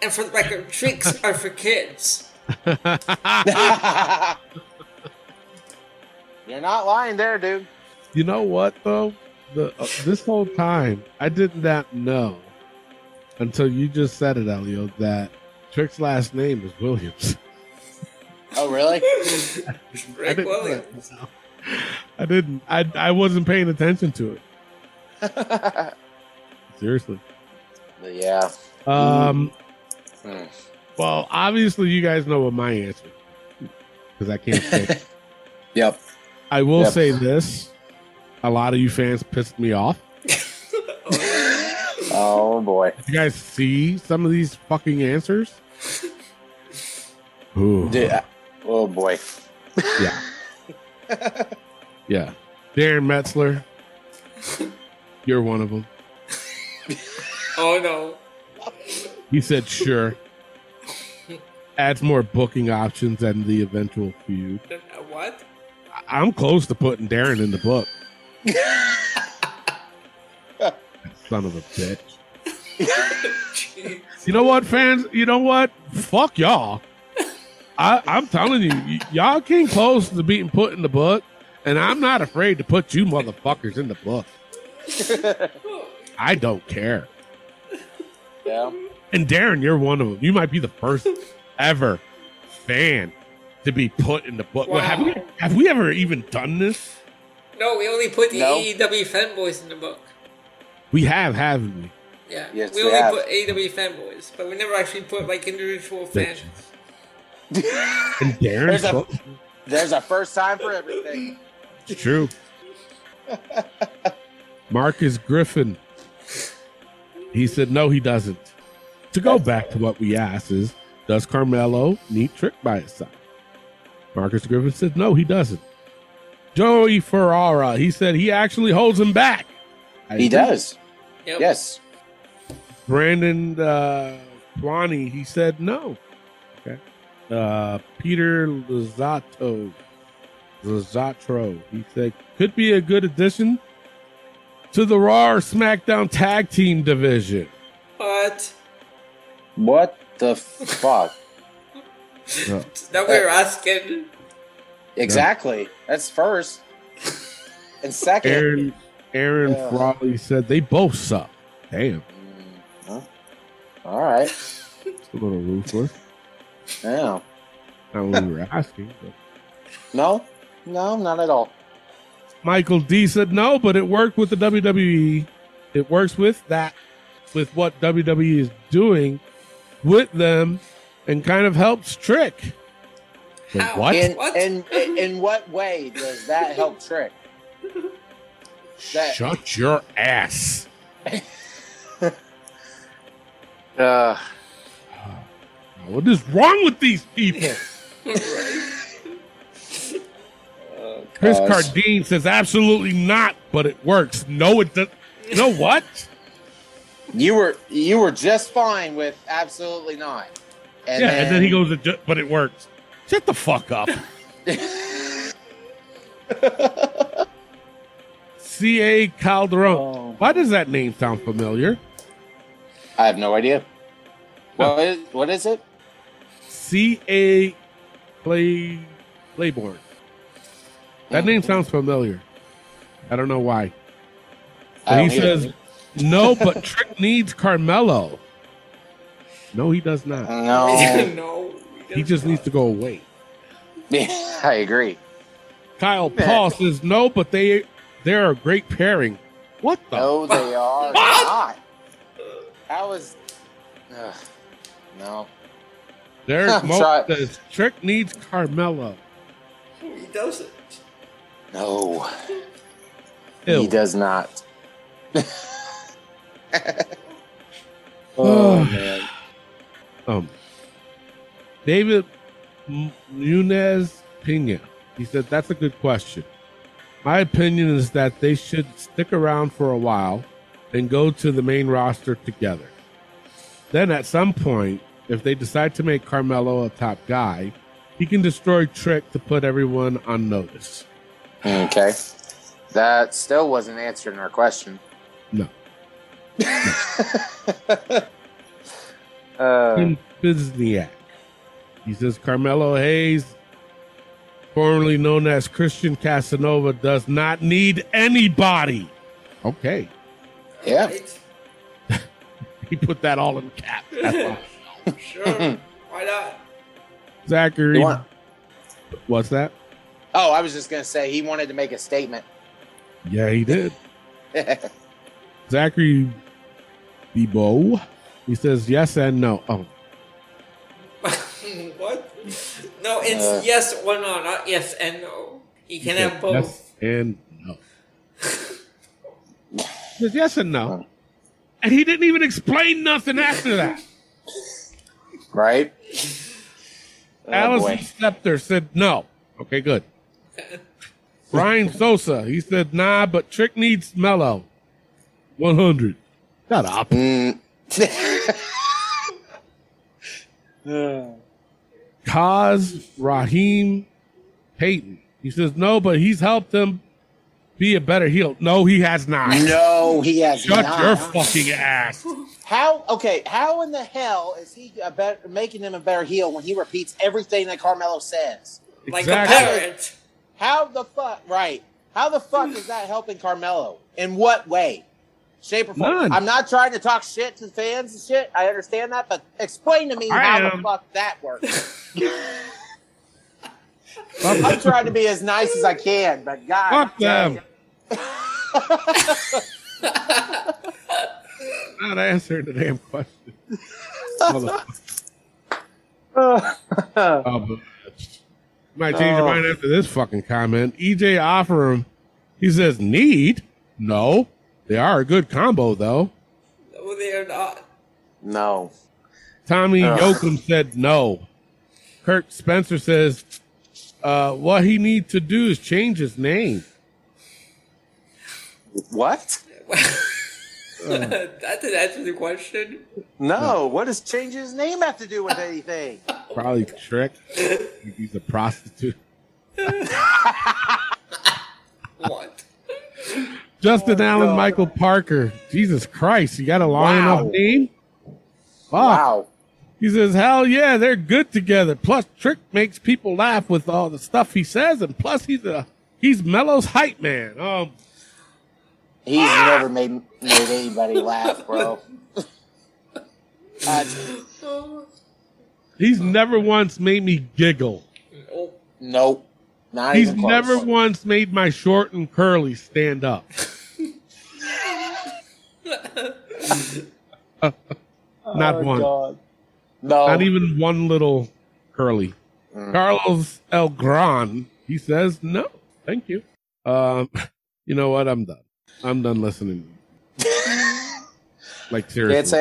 And for the record, tricks are for kids. You're not lying there, dude. You know what, though? This whole time, I did not know. Until you just said it, Elio, that Trick's last name was Williams. Oh, really? Trick Williams. I didn't. I wasn't paying attention to it. Seriously. But yeah. Well, obviously, you guys know what my answer is because I can't say it. Yep. I will say this. A lot of you fans pissed me off. Oh, boy. Did you guys see some of these fucking answers? Ooh. Yeah. Oh, boy. Yeah. Yeah. Darren Metzler. You're one of them. Oh, no. He said, sure. Adds more booking options than the eventual feud. What? I'm close to putting Darren in the book. Son of a bitch. You know what, fans? You know what? Fuck y'all. I'm telling you, y'all came close to being put in the book, and I'm not afraid to put you motherfuckers in the book. I don't care. Yeah. And Darren, you're one of them. You might be the first ever fan to be put in the book. Wow. Well, have we ever even done this? No, we only put the AEW fanboys in the book. We have, haven't we? Yeah. Yes, we only have. Put AEW fanboys, but we never actually put like individual fans. And Darren's there's a first time for everything. It's true. Marcus Griffin. He said, no, he doesn't. To go back to what we asked is, does Carmelo need Trick by his side? Marcus Griffin said, no, he doesn't. Joey Ferrara, he said he actually holds him back. He does. Yep. Yes. Brandon Plani, he said no. Okay. Peter Lazatro, he said, could be a good addition to the Raw or SmackDown Tag Team division. What the fuck? Is that what you're asking? Exactly. No. That's first. And second. Aaron Frawley said they both suck. Damn. Huh? All right. A little ruthless. Yeah. Not what we were asking. But... No, not at all. Michael D said no, but it worked with the WWE. It works with what WWE is doing with them, and kind of helps Trick. How? What? In what way does that help Trick? Shut your ass. What is wrong with these people? Chris Cardine says absolutely not, but it works. No, it doesn't. You know what? You were just fine with absolutely not. And then he goes, but it works. Shut the fuck up. C.A. Calderon. Oh. Why does that name sound familiar? I have no idea. No. What is it? C.A. Playborn. That name sounds familiar. I don't know why. He says, no, but Trick needs Carmelo. No, he does not. No. He just needs to go away. Yeah, I agree. Kyle Paul says, no, but they're a great pairing. What the? No, they are not. That was... no. There's Mo says, Trick needs Carmelo. He doesn't. No. Ew. He does not. Oh, man. David Nunez Pena. He said, that's a good question. My opinion is that they should stick around for a while and go to the main roster together. Then at some point, if they decide to make Carmelo a top guy, he can destroy Trick to put everyone on notice. Okay. That still wasn't answering our question. No. Tim Bizniak. He says, Carmelo Hayes, formerly known as Christian Casanova, does not need anybody. Okay. Yeah. Right. He put that all in cap. That's all. Sure. Why not? Zachary. What's that? Oh, I was just going to say he wanted to make a statement. Yeah, he did. Zachary Bebo. He says yes and no. Oh. What? No, it's yes or no, not yes and no. You can have both. Yes and no. He says yes and no. And he didn't even explain nothing after that. Right? Allison Scepter said no. Okay, good. Ryan Sosa, he said, nah, but Trick needs Mello. 100. Shut up. Kaz Raheem Payton. He says, no, but he's helped them be a better heel. No, he has not. No, he has not. Shut your fucking ass. How? Okay, how in the hell is he a better, making him a better heel when he repeats everything that Carmelo says? Like exactly. The parent. How the fuck? Right. How the fuck is that helping Carmelo? In what way? Shape or form? None. I'm not trying to talk shit to fans and shit. I understand that, but explain to me how the fuck that works. I'm trying to be as nice as I can, but God. Fuck them. Not answering the damn question. But might change your mind after this fucking comment. EJ Offerham, he says, need? No. They are a good combo, though. No, they are not. No. Tommy Yoakum said no. Kirk Spencer says, what he needs to do is change his name. What? That didn't answer the question. No, what does changing his name have to do with anything? Probably Trick. He's a prostitute. What? Justin Allen, God. Michael Parker. Jesus Christ, you got a long enough name? Fuck. Wow. He says, hell yeah, they're good together. Plus, Trick makes people laugh with all the stuff he says, and plus, he's Melo's hype man. He's never made anybody laugh, bro. He's never once made me giggle. Nope. Not even close. He's never once made my short and curly stand up. Not one. God. No. Not even one little curly. Carlos El Gran, he says, no, thank you. You know what? I'm done listening. Like, seriously.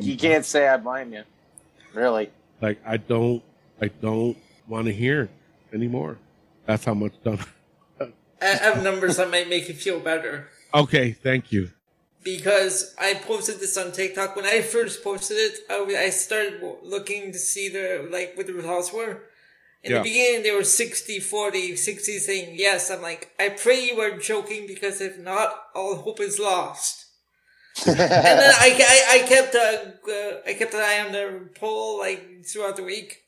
You can't say I blame you. Really. Like, I don't want to hear anymore. That's how much done. I have numbers that might make you feel better. Okay, thank you. Because I posted this on TikTok. When I first posted it, I started looking to see what the results were. In the beginning, they were 60-40, 60 saying yes. I'm like, I pray you are joking, because if not, all hope is lost. And then I kept an eye on the poll throughout the week.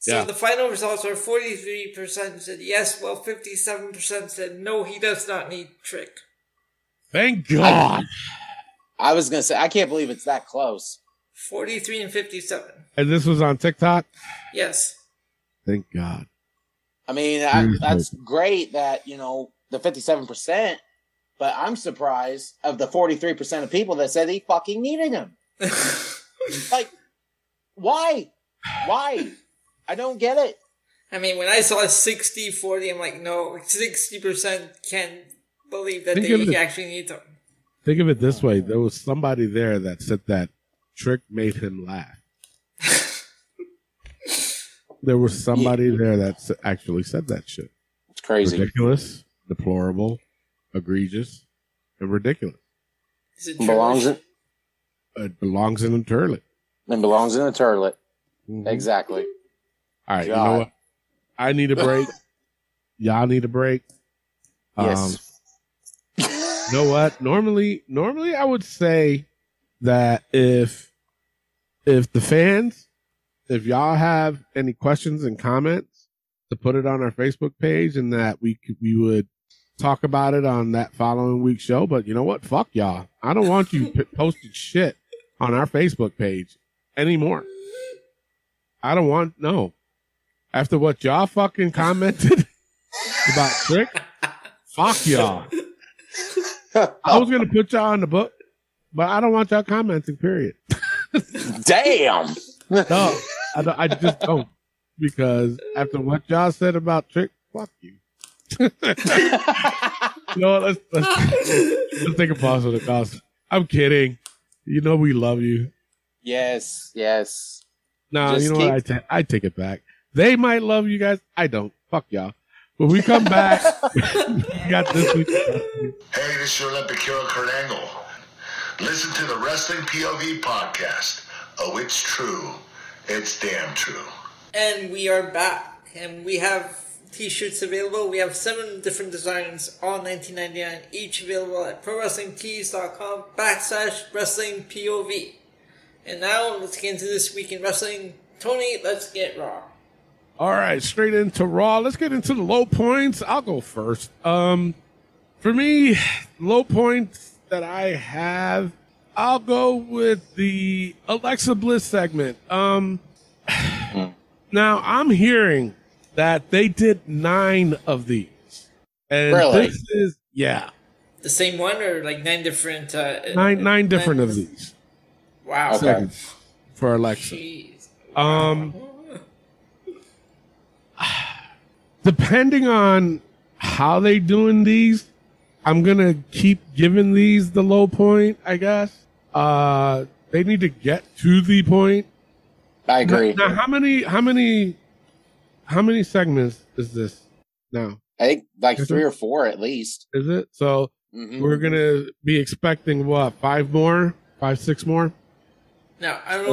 So the final results are 43% said yes, while 57% said no, he does not need Trick. Thank God. I was going to say, I can't believe it's that close. 43 and 57. And this was on TikTok? Yes. Thank God. I mean, that's great that, the 57%, but I'm surprised of the 43% of people that said he fucking needed him. Why? Why? I don't get it. I mean, when I saw 60-40, I'm like, no, 60% can't believe that they actually need them. Think of it this way. There was somebody there that said that Trick made him laugh. There was somebody there that actually said that shit. It's crazy. Ridiculous, deplorable, egregious, and ridiculous. It belongs in a turlet. It belongs in a turlet. Mm-hmm. Exactly. All right, God. You know what? I need a break. Y'all need a break. Yes. You know what? Normally I would say that if the fans... If y'all have any questions and comments, to put it on our Facebook page, and that we would talk about it on that following week's show. But you know what? Fuck y'all. I don't want you posting shit on our Facebook page anymore. I don't want, no. After what y'all fucking commented about Trick, fuck y'all. I was going to put y'all in the book, but I don't want y'all commenting, period. Damn. No, I just don't, because after what y'all said about Trick, fuck you. Let's take a pause on the cost. I'm kidding. We love you. Yes. No, just what? I take it back. They might love you guys. I don't. Fuck y'all. When we come back, we got this week. Hey, this is your Olympic hero, Kurt Angle. Listen to the Wrestling POV Podcast. Oh, it's true. It's damn true. And we are back. And we have t-shirts available. We have 7 different designs, all $19.99 each, available at prowrestlingtees.com/WrestlingPOV. And now, let's get into this week in wrestling. Tony, let's get Raw. All right, straight into Raw. Let's get into the low points. I'll go first. For me, low points that I have, I'll go with the Alexa Bliss segment. Now, I'm hearing that they did 9 of these. And really? This is, yeah. The same one or like 9 different? Nine different of these. Wow. Okay. Seconds for Alexa. Jeez. Depending on how they doing these, I'm going to keep giving these the low point, I guess. They need to get to the point. I agree. Now, how many segments is this now? I think like 3 or 4 at least. Is it? So we're going to be expecting what? 5 more? 5, 6 more? Now, I don't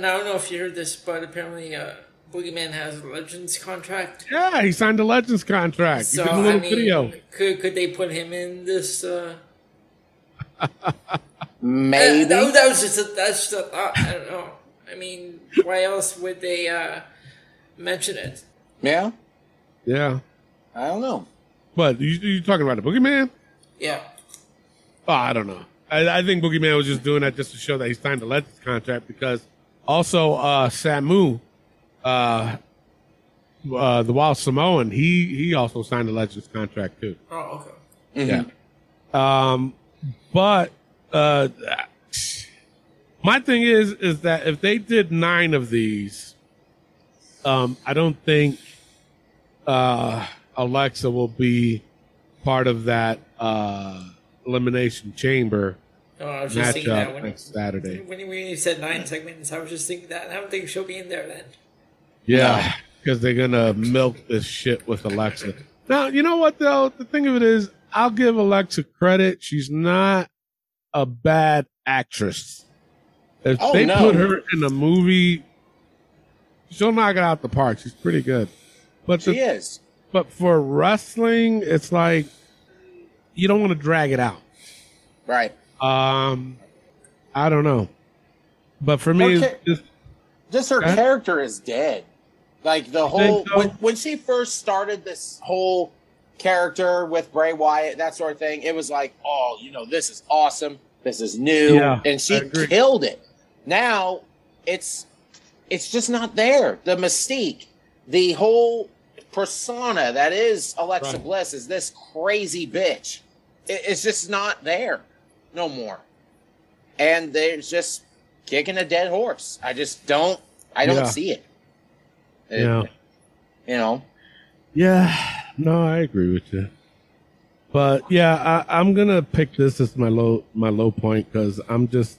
know if you heard this, but apparently Boogeyman has a Legends contract. Yeah, he signed a Legends contract. So, video. Could they put him in this? Maybe. That's just a thought. I don't know. I mean, why else would they mention it? Yeah? Yeah. I don't know. But you talking about the Boogeyman? Yeah. Oh, I don't know. I think Boogeyman was just doing that just to show that he signed the Legends contract, because also Samu, the Wild Samoan, he also signed the Legends contract too. Oh, okay. Mm-hmm. Yeah. But my thing is that if they did 9 of these, I don't think Alexa will be part of that Elimination Chamber. Oh, I was just thinking that next Saturday. When you said 9 segments, I was just thinking that. I don't think she'll be in there then. Yeah, because they're going to milk this shit with Alexa. Now, you know what, though? The thing of it is, I'll give Alexa credit. She's not a bad actress. If put her in a movie, she'll knock it out the park. She's pretty good. But she is. But for wrestling, it's like you don't want to drag it out. Right. I don't know. But for me, just her character is dead. Like the whole when she first started this whole character with Bray Wyatt, that sort of thing, it was like, oh, this is awesome, this is new, and she killed it. Now it's just not there. The mystique, the whole persona that is Alexa Bliss is this crazy bitch. It's just not there no more, and they're just kicking a dead horse. I don't see it. Yeah. Yeah. No, I agree with you. But yeah, I'm gonna pick this as my low point, because I'm just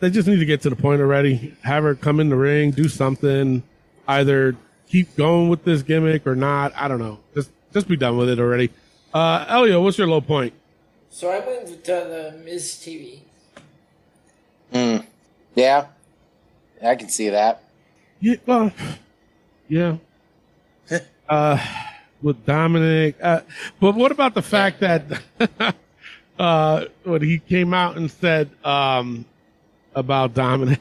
they just need to get to the point already. Have her come in the ring, do something, either keep going with this gimmick or not. I don't know. Just be done with it already. Elio, what's your low point? So I went with the Miz TV. Yeah, I can see that. Yeah, well, yeah. With Dominik, but what about the fact that when he came out and said about Dominik,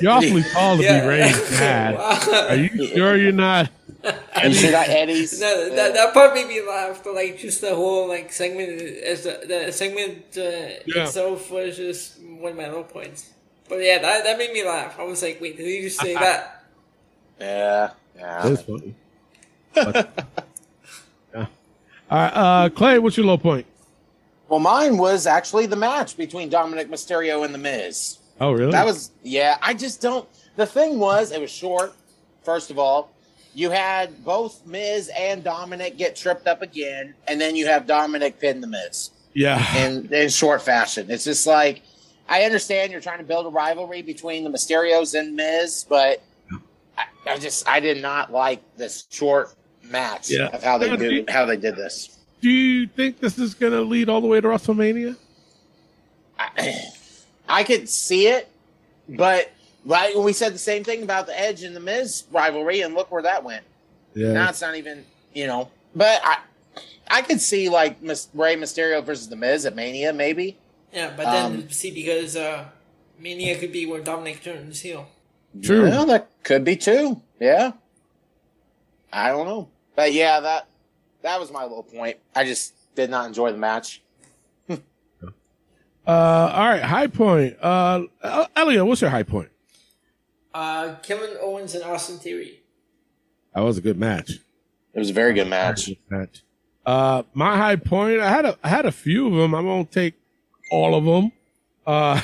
you're awfully tall to be raised mad. Wow. Are you sure you're not? And you're not Eddie's. No, that part made me laugh. But like, just the whole segment, as the segment itself was just one of my low points. But yeah, that made me laugh. I was like, wait, did he just say that? Yeah. That's funny. But, yeah. All right, Clay, what's your low point? Well, mine was actually the match between Dominik Mysterio and The Miz. Oh, really? That was, I just don't. The thing was, it was short, first of all. You had both Miz and Dominik get tripped up again, and then you have Dominik pin The Miz. Yeah. In short fashion. It's just like, I understand you're trying to build a rivalry between the Mysterios and Miz, but I did not like this short match of how they did this. Do you think this is going to lead all the way to WrestleMania? I could see it, but like we said the same thing about the Edge and the Miz rivalry, and look where that went. Yeah. Now it's not even, you know. But I could see like Rey Mysterio versus the Miz at Mania, maybe. Yeah, but then because Mania could be where Dominik turns heel. True. Yeah, that could be too. Yeah. I don't know, but yeah, that was my low point. I just did not enjoy the match. All right, high point. Elio, what's your high point? Kevin Owens and Austin Theory. That was a good match. It was a very good match. My high point. I had a few of them. I won't take all of them. I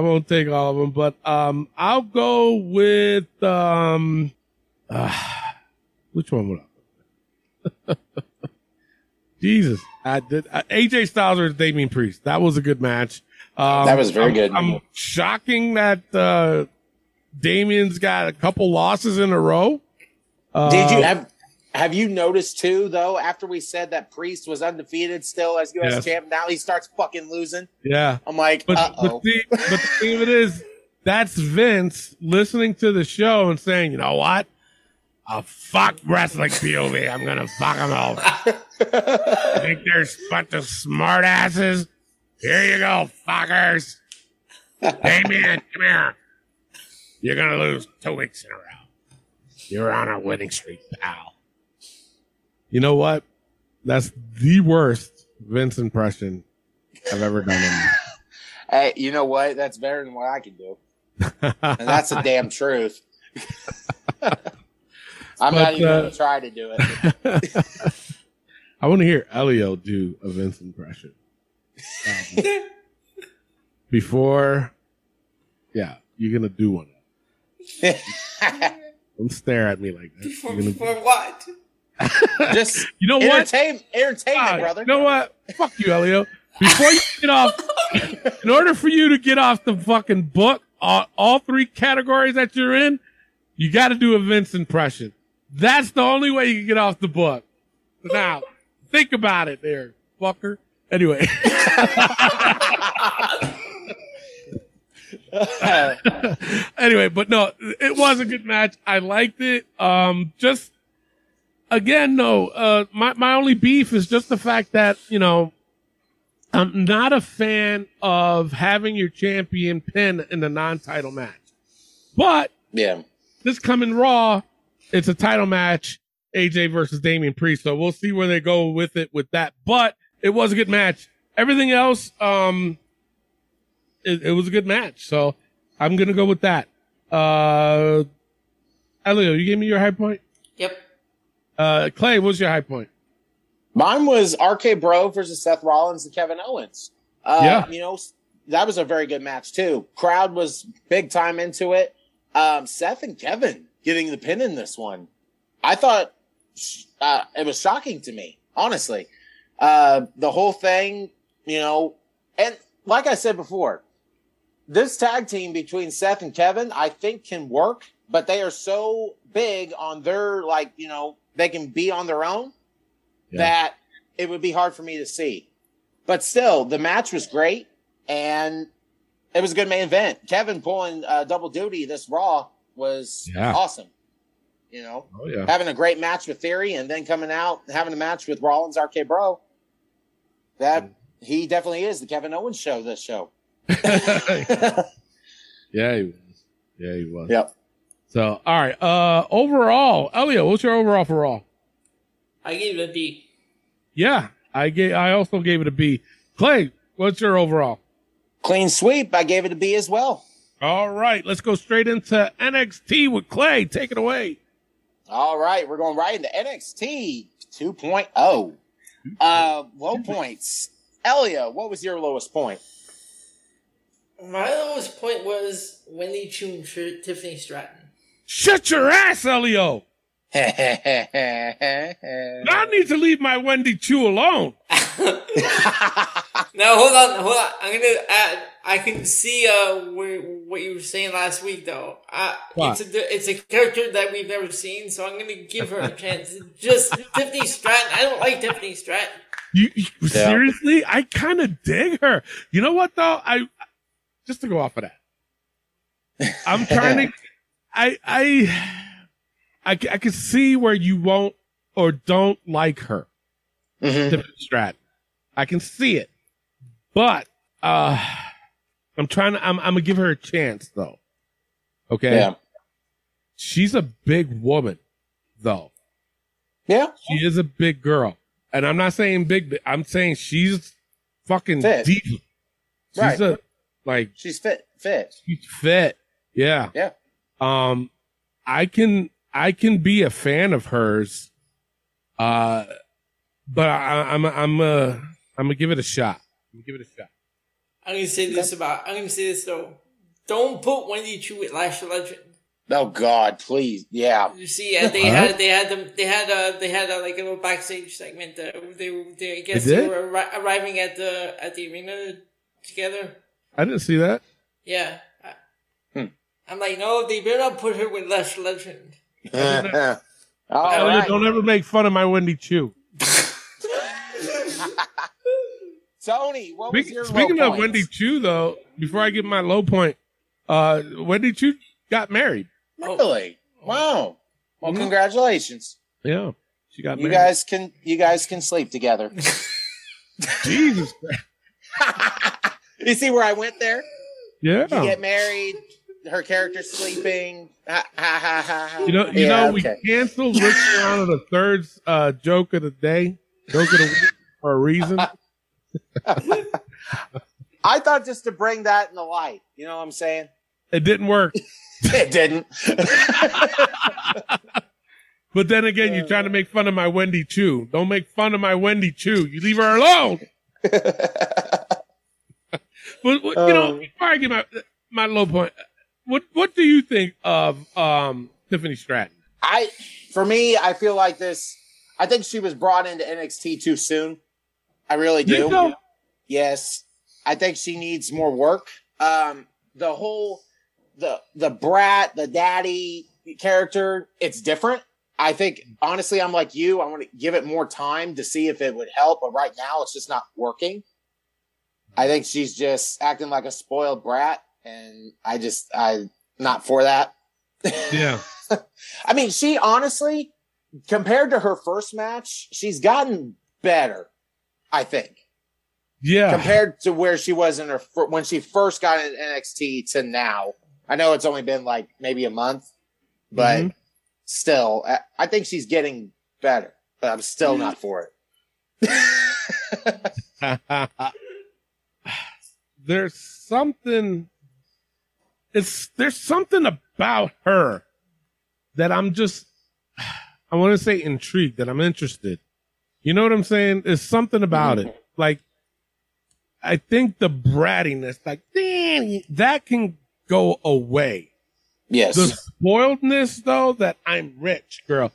won't take all of them, but I'll go with which one would I? Jesus. AJ Styles versus Damien Priest. That was a good match. That was very good. I'm shocking that Damien's got a couple losses in a row. Did you have you noticed too, though, after we said that Priest was undefeated still as US champ, now he starts fucking losing? Yeah. I'm like, but the thing of it is, that's Vince listening to the show and saying, you know what? I'll fuck Wrestling POV. I'm going to fuck them all. I think there's a bunch of smart asses. Here you go, fuckers. Damien, come here. You're going to lose 2 weeks in a row. You're on a winning streak, pal. You know what? That's the worst Vince impression I've ever done. Hey, you know what? That's better than what I can do. And that's the damn truth. I'm not even going to try to do it. I want to hear Elio do a Vince impression. You're going to do one. Don't stare at me like that. Before what? Just you know entertainment, what? Entertainment, brother. You know what? Fuck you, Elio. Before you get off, in order for you to get off the fucking book, all three categories that you're in, you got to do a Vince impression. That's the only way you can get off the book. Now, think about it there, fucker. Anyway. Anyway, but no, it was a good match. I liked it. My only beef is just the fact that, you know, I'm not a fan of having your champion pin in a non-title match. But yeah. This coming Raw, it's a title match, AJ versus Damian Priest. So we'll see where they go with that. But it was a good match. Everything else, it was a good match. So I'm going to go with that. Elio, you gave me your high point? Yep. Clay, what was your high point? Mine was RK Bro versus Seth Rollins and Kevin Owens. You know, that was a very good match too. Crowd was big time into it. Seth and Kevin getting the pin in this one. I thought it was shocking to me, honestly. The whole thing, you know, and like I said before, this tag team between Seth and Kevin, I think can work, but they are so big on their, like, you know, they can be on their own that it would be hard for me to see. But still, the match was great, and it was a good main event. Kevin pulling double duty this Raw was awesome. You know, having a great match with Theory and then coming out having a match with Rollins, RK Bro. That he definitely is the Kevin Owens show. This show. Yeah, he was. Yep. So, all right. Overall, Elio, what's your overall for Raw? I gave it a B. Yeah, I also gave it a B. Clay, what's your overall? Clean sweep. I gave it a B as well. All right. Let's go straight into NXT with Clay. Take it away. All right. We're going right into NXT 2.0. Low points. Elio, what was your lowest point? My lowest point was Wendy Choo and Tiffany Stratton. Shut your ass, Elio. I need to leave my Wendy Choo alone. Now hold on. I'm gonna add. I can see what you were saying last week, though. It's a character that we've never seen, so I'm gonna give her a chance. Just Tiffany Stratton. I don't like Tiffany Stratton. You seriously? I kind of dig her. You know what though? I just to go off of that. I'm trying to. I can see where you won't or don't like her, Tiffany Stratton. I can see it, but I'm trying to. I'm gonna give her a chance though. Okay. Yeah. She's a big woman, though. Yeah. She is a big girl. And I'm not saying big, I'm saying she's fucking fit. Deep. She's right. She's fit. She's fit. Yeah. Yeah. I can be a fan of hers. But I'm gonna give it a shot. I'm gonna say this though. Don't put Wendy Choo with Lash Legend. Oh God, please, yeah. You see, they had like a little backstage segment. They I guess they were arriving at the arena together. I didn't see that. Yeah, I'm like, no, they better not put her with Lash Legend. Don't ever make fun of my Wendy Choo. Tony, what was your speaking low of points? Wendy Choo, though, before I get my low point, Wendy Choo got married. Really? Wow. Well, congratulations. Yeah, she got married. You guys can sleep together. Jesus. You see where I went there? Yeah. You get married. Her character sleeping. We canceled Rich Around of the Third joke of the day, joke of the week for a reason. I thought just to bring that in the light. You know what I'm saying? It didn't work. It didn't. But then again, you're trying to make fun of my Wendy Choo. Don't make fun of my Wendy Choo. You leave her alone. But you know, before I get my low point, what do you think of Tiffany Stratton? For me, I feel like this. I think she was brought into NXT too soon. I really do. You know? Yes, I think she needs more work. The whole the brat, the daddy character, it's different. I think honestly, I'm like you. I want to give it more time to see if it would help, but right now it's just not working. I think she's just acting like a spoiled brat, and I'm not for that. Yeah. I mean, she honestly, compared to her first match, she's gotten better, I think. Yeah. Compared to where she was when she first got in NXT to now. I know it's only been like maybe a month, but still, I think she's getting better, but I'm still not for it. There's something about her that I'm just, I want to say intrigued, that I'm interested. You know what I'm saying? There's something about it. Like, I think the brattiness, like, damn, that can go away. Yes. The spoiledness, though, that I'm rich, girl.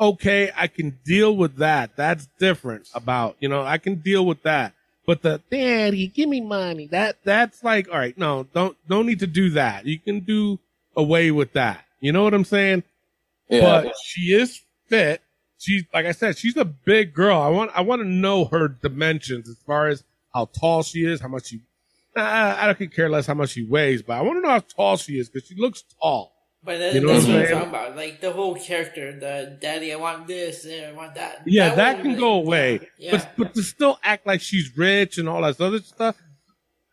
Okay, I can deal with that. That's different about, you know, I can deal with that. But the daddy, give me money. That's like, all right, no, don't need to do that. You can do away with that. You know what I'm saying? Yeah. But she is fit. She's, like I said, she's a big girl. I want to know her dimensions as far as how tall she is, how much she... I don't care less how much she weighs, but I want to know how tall she is because she looks tall. But that's what I'm talking about. Like, the whole character, the daddy, I want this, I want that. Yeah, that can go away. Yeah. But to still act like she's rich and all that other stuff,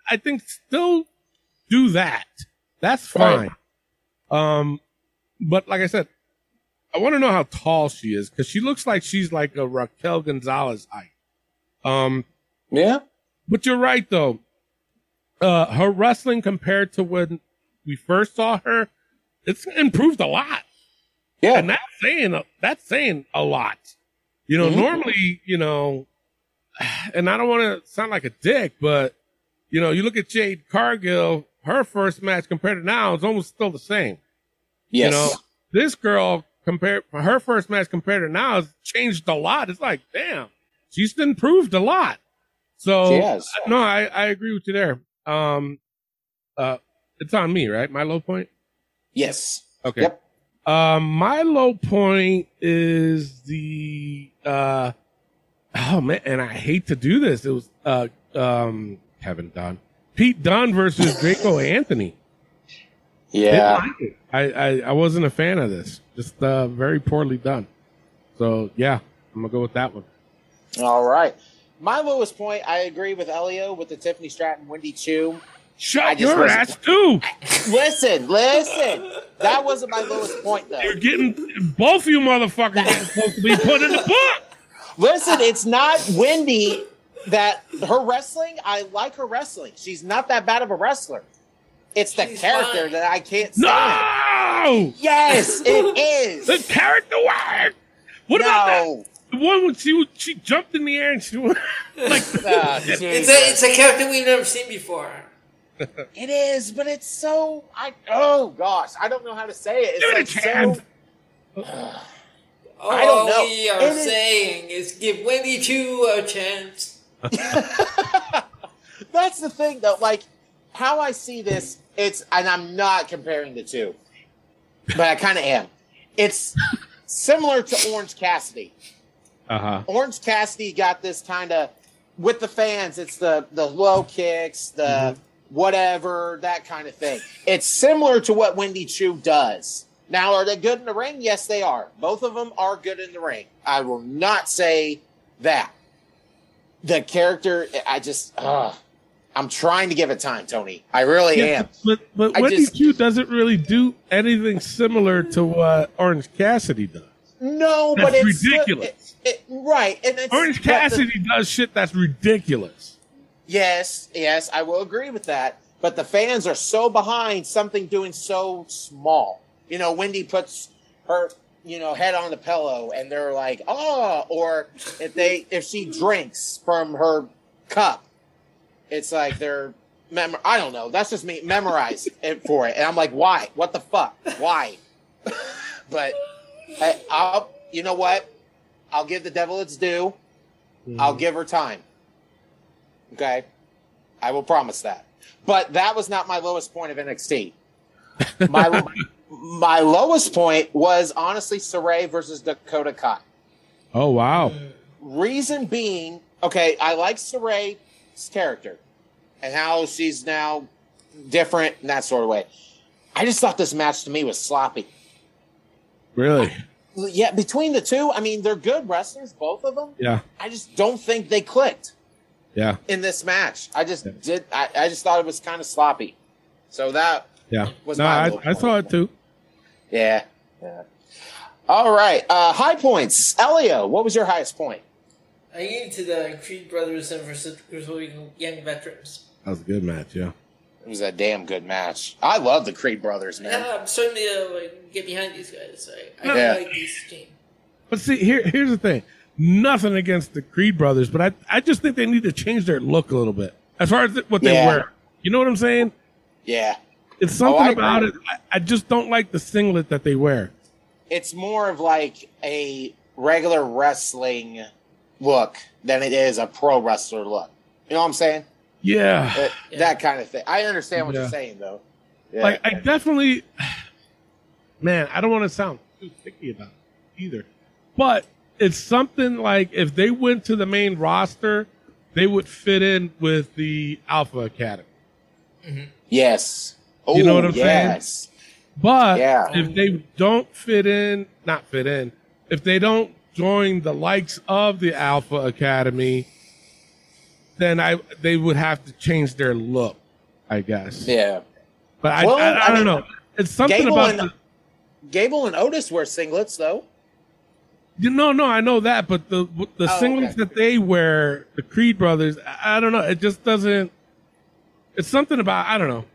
I think still do that. That's fine. Right. But like I said, I want to know how tall she is because she looks like she's like a Raquel Gonzalez height. Yeah. But you're right, though. Her wrestling compared to when we first saw her, it's improved a lot. Yeah. And that's saying a lot. You know, normally, you know, and I don't want to sound like a dick, but, you know, you look at Jade Cargill, her first match compared to now is almost still the same. Yes. You know, this girl, her first match compared to now has changed a lot. It's like, damn, she's improved a lot. So, no, I agree with you there. It's on me, right? My low point? Yes. Okay. Yep. My low point is the oh man, and I hate to do this. It was Pete Dunne versus Draco Anthony. Yeah, I wasn't a fan of this. Just very poorly done. So yeah, I'm gonna go with that one. All right, my lowest point. I agree with Elio with the Tiffany Stratton, Wendy Choo. Shut your ass too. Listen. That wasn't my lowest point, though. You're getting both you motherfuckers are supposed to be put in the book. Listen, it's not Wendy that her wrestling. I like her wrestling. She's not that bad of a wrestler. It's the character that I can't stand. No! Yes, it is. The character word. What about that? The one when she jumped in the air and she went like... it's a character we've never seen before. It is, but it's so... oh, gosh. I don't know how to say it. It's like so... I don't know. All we are saying is give Wendy Choo a chance. That's the thing, though. Like, how I see this, it's... And I'm not comparing the two. But I kind of am. It's similar to Orange Cassidy. Uh-huh. Orange Cassidy got this kind of... With the fans, it's the low kicks, the... Mm-hmm. Whatever, that kind of thing. It's similar to what Wendy Choo does. Now, are they good in the ring? Yes, they are. Both of them are good in the ring. I will not say that. The character, I just, I'm trying to give it time, Tony. I really am. But Wendy Choo doesn't really do anything similar to what Orange Cassidy does. No, that's but it's ridiculous. Right. And it's, Orange Cassidy does shit that's ridiculous. Yes, I will agree with that. But the fans are so behind something doing so small. You know, Wendy puts her, head on the pillow, and they're like, "Oh!" Or if she drinks from her cup, it's like they're I don't know. That's just me memorize it for it, and I'm like, "Why? What the fuck? Why?" But I'll, you know what? I'll give the devil its due. Mm-hmm. I'll give her time. Okay, I will promise that. But that was not my lowest point of NXT. My lowest point was honestly Sarray versus Dakota Kai. Oh, wow. Reason being, okay, I like Saray's character and how she's now different in that sort of way. I just thought this match to me was sloppy. Really? Yeah, between the two, I mean, they're good wrestlers, both of them. Yeah. I just don't think they clicked. Yeah. In this match, I just did. I just thought it was kind of sloppy. So that was my point. I saw it too. Yeah. All right. High points. Elio, what was your highest point? I gave it to the Creed Brothers versus Young Veterans. That was a good match, yeah. It was a damn good match. I love the Creed Brothers, man. Yeah, I'm starting to get behind these guys. I like this team. But see, here's the thing. Nothing against the Creed Brothers, but I just think they need to change their look a little bit as far as what they wear. You know what I'm saying? Yeah. It's something about it. I just don't like the singlet that they wear. It's more of like a regular wrestling look than it is a pro wrestler look. You know what I'm saying? Yeah. That kind of thing. I understand what you're saying, though. Yeah. Like, I definitely... Man, I don't want to sound too picky about it either, but... It's something like if they went to the main roster, they would fit in with the Alpha Academy. Mm-hmm. Yes. You know what I'm saying? But if they don't if they don't join the likes of the Alpha Academy, then they would have to change their look, I guess. Yeah. But I don't know. It's something Gable and Otis wear singlets, though. No, I know that, but the singlets that they wear, the Creed Brothers, I don't know. It just doesn't. It's something about I don't know.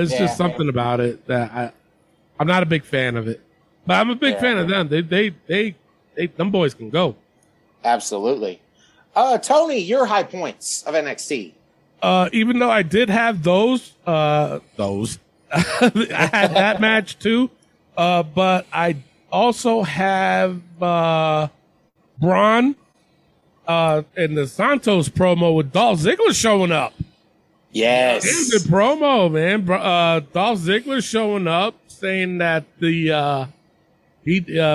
It's just something about it that I'm not a big fan of it, but I'm a big fan of them. They them boys can go. Absolutely. Tony, your high points of NXT. Even though I did have those, I had that match too, but I. Also have Braun and the Santos promo with Dolph Ziggler showing up. Yes. It's a promo, man. Dolph Ziggler showing up saying that the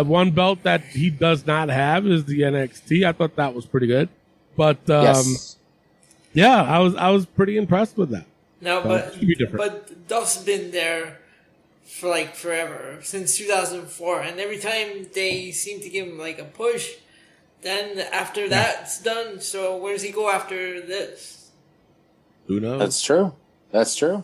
one belt that he does not have is the NXT. I thought that was pretty good. But yeah, I was pretty impressed with that. No, but Duff's been there for like forever, since 2004, and every time they seem to give him like a push, then after that's done. So where does he go after this? Who knows? That's true.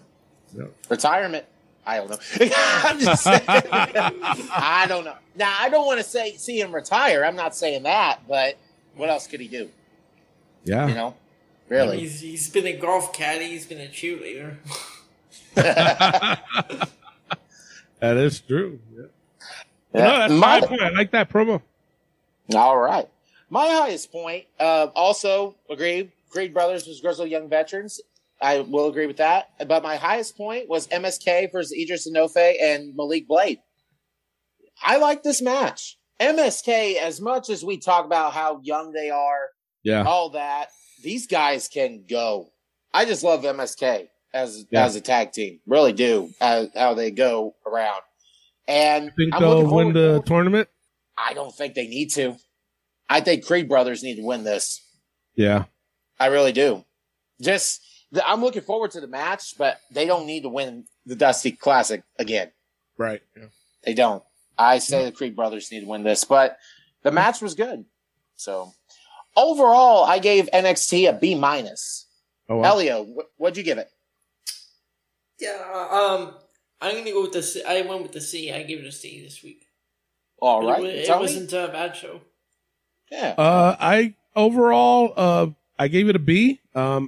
Yeah. Retirement. I don't know. I'm just saying. I don't know. Now, I don't want to see him retire. I'm not saying that, but what else could he do? Yeah. You know, really. I mean, he's been a golf caddy. He's been a cheerleader. That is true. Yeah. Yeah. No, that's my point. I like that promo. All right. My highest point, also agree, Creed Brothers was Grizzle Young Veterans. I will agree with that. But my highest point was MSK versus Idris Inoue and Malik Blade. I like this match. MSK, as much as we talk about how young they are, all that, these guys can go. I just love MSK as a tag team. Really do, how they go around. And you think they'll win the tournament? I don't think they need to. I think Creed Brothers need to win this. Yeah. I really do. Just... I'm looking forward to the match, but they don't need to win the Dusty Classic again. Right. Yeah. They don't. I say the Creed Brothers need to win this, but the match was good. So overall, I gave NXT a B-. Oh, wow. Elio, what'd you give it? Yeah, I'm going to go with the C. I went with the C. I gave it a C this week. All right. It wasn't a bad show. Yeah. I gave it a B.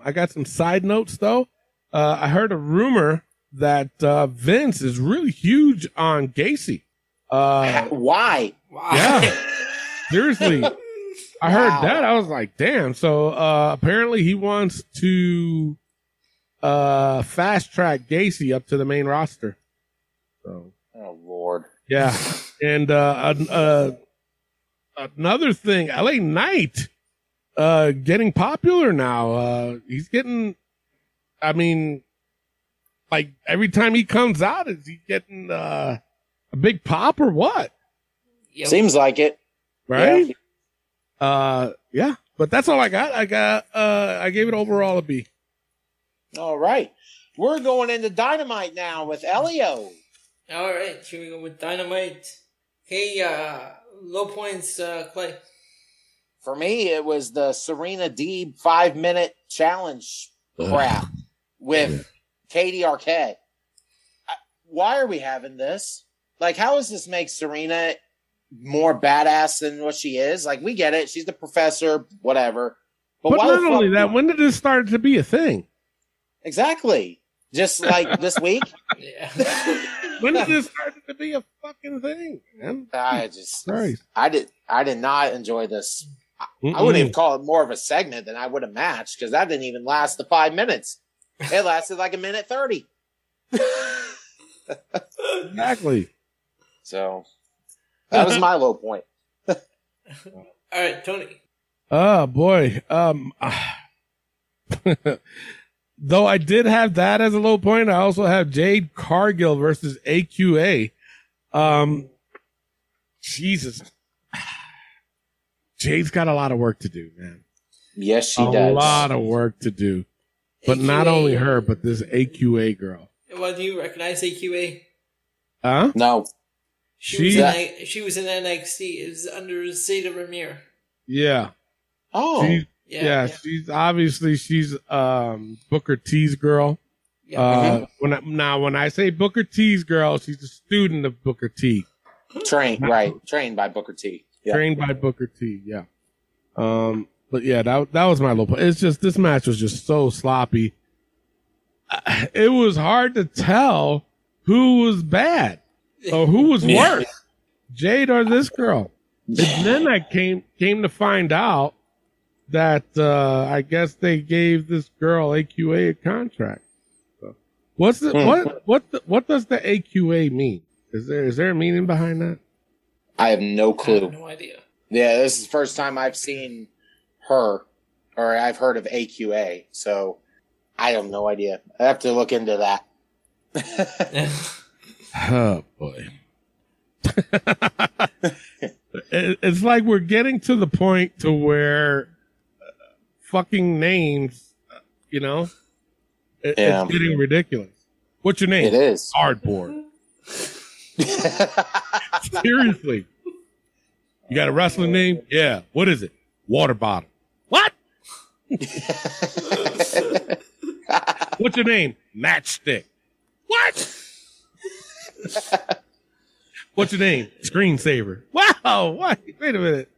I got some side notes, though. I heard a rumor that Vince is really huge on Gacy. Why? Yeah. Seriously. I heard that. I was like, damn. So apparently he wants to fast-track Gacy up to the main roster. So, oh, Lord. Yeah. And another thing, LA Knight. Getting popular now. He's getting, I mean, like every time he comes out, is he getting a big pop or what? Yep. Seems like it, right? Yeah. Yeah. But that's all I got. I gave it overall a B. All right, we're going into Dynamite now with Elio. All right, here we go with Dynamite. Hey, low points, Clay. For me, it was the Serena Deeb 5-minute challenge crap with Katie Arquette. Why are we having this? Like, how does this make Serena more badass than what she is? Like, we get it. She's the professor, whatever. But why not only that, when did this start to be a thing? Exactly. Just like this week? When did this start to be a fucking thing? Man? I did not enjoy this. I wouldn't even call it more of a segment than I would a match, because that didn't even last the 5 minutes. It lasted like 1:30. Exactly. So that was my low point. All right, Tony. Oh, boy. Though I did have that as a low point, I also have Jade Cargill versus AQA. Jesus. Jade's got a lot of work to do, man. Yes, she does. A lot of work to do. But AQA. Not only her, but this AQA girl. Well, do you recognize AQA? Huh? No. She was in NXT. It was under Zeta Ramir. Yeah. Oh. She's obviously Booker T's girl. Yeah. When I say Booker T's girl, she's a student of Booker T. Trained by Booker T. Yeah. Trained by Booker T, yeah. But yeah, that was my low point. It's just this match was just so sloppy. It was hard to tell who was bad or who was worse, Jade or this girl. And then I came to find out that I guess they gave this girl AQA a contract. So what does the AQA mean? Is there a meaning behind that? I have no clue. I have no idea. Yeah, this is the first time I've seen her, or I've heard of AQA, so I have no idea. I have to look into that. Oh, boy. It's like we're getting to the point to where fucking names, you know? It's getting ridiculous. What's your name? It is. Hardboard. Seriously. You got a wrestling name? Yeah. What is it? Water bottle. What? What's your name? Matchstick. What? What's your name? Screensaver. Wow. What? Wait a minute.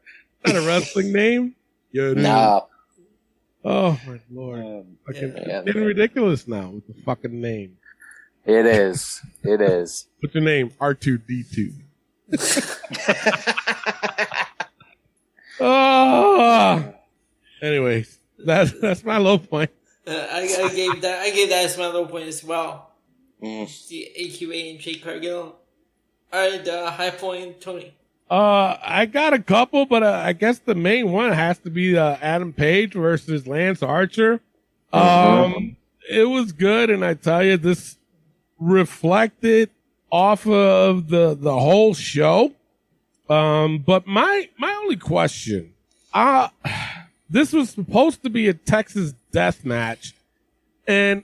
Not a wrestling name? Yo, no. Oh, my Lord. It's getting ridiculous now with the fucking name. It is. It is. What's your name? R2-D2. Oh. Anyways, that's my low point. I gave that as my low point as well. The AQA and Jade Cargill. All right, high point, Tony. I got a couple, but I guess the main one has to be Adam Page versus Lance Archer. It was good, and I tell you, this reflected off of the whole show. But my only question, this was supposed to be a Texas death match, and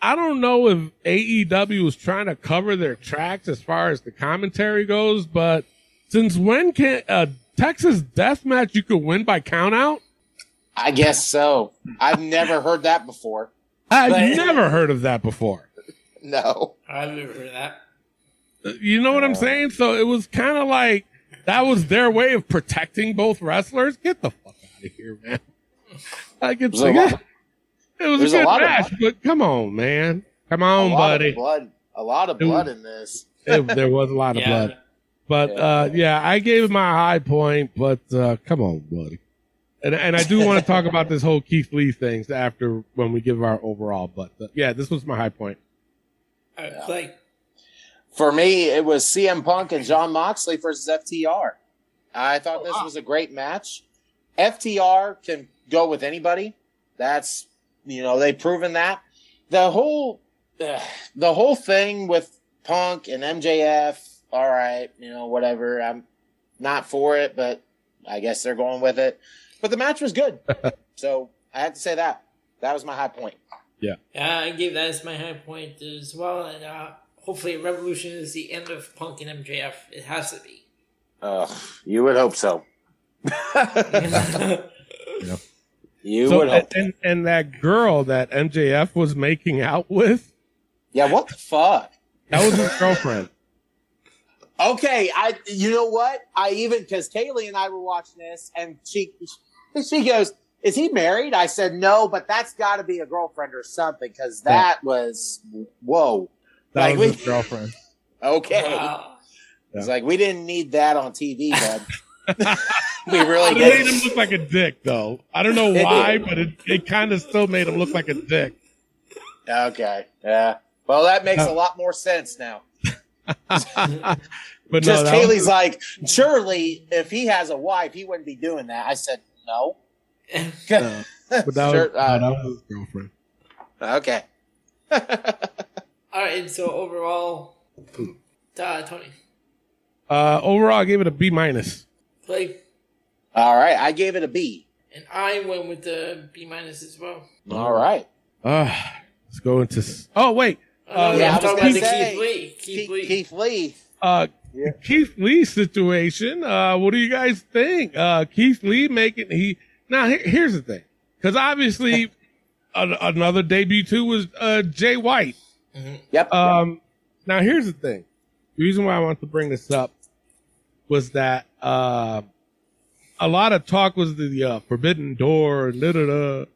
I don't know if AEW was trying to cover their tracks as far as the commentary goes, but since when can a Texas deathmatch you could win by countout? I guess so. I've never heard that before. I've never heard of that before. No. I've never heard of that. You know what I'm saying? So it was kind of like that was their way of protecting both wrestlers. Get the fuck out of here, man. Like it's like... It was a good match, but come on, man. Come on, buddy. A lot of blood in this. There was a lot of blood. But, I gave my high point, but come on, buddy. And I do want to talk about this whole Keith Lee thing after when we give our overall. But, this was my high point. For me, it was CM Punk and Jon Moxley versus FTR. I thought this was a great match. FTR can go with anybody. That's... You know, they've proven that. The whole thing with Punk and MJF, all right, you know, whatever. I'm not for it, but I guess they're going with it. But the match was good. So I had to say that. That was my high point. Yeah. I gave that as my high point as well. And hopefully Revolution is the end of Punk and MJF. It has to be. You would hope so. Yeah. And that girl that MJF was making out with. Yeah, what the fuck? That was his girlfriend. Okay, you know what? Because Kaylee and I were watching this, and she goes, "Is he married?" I said, "No, but that's got to be a girlfriend or something," because that was whoa. That was his girlfriend. Okay, wow. It's like we didn't need that on TV, bud. We really did. It made him look like a dick, though. I don't know why, but it kind of still made him look like a dick. Okay. Yeah. Well, that makes a lot more sense now. But Kaylee's like, surely if he has a wife, he wouldn't be doing that. I said, no. But that was his girlfriend. Okay. All right. So overall, Tony. Overall, I gave it a B-. All right, I gave it a B. And I went with the B- as well. All right. Let's go into... I was going to say Keith Lee. Keith Lee situation, what do you guys think? Keith Lee making... Now, here's the thing. Because obviously, another debut too was Jay White. Mm-hmm. Yep. Now, here's the thing. The reason why I want to bring this up was that a lot of talk was the Forbidden Door, a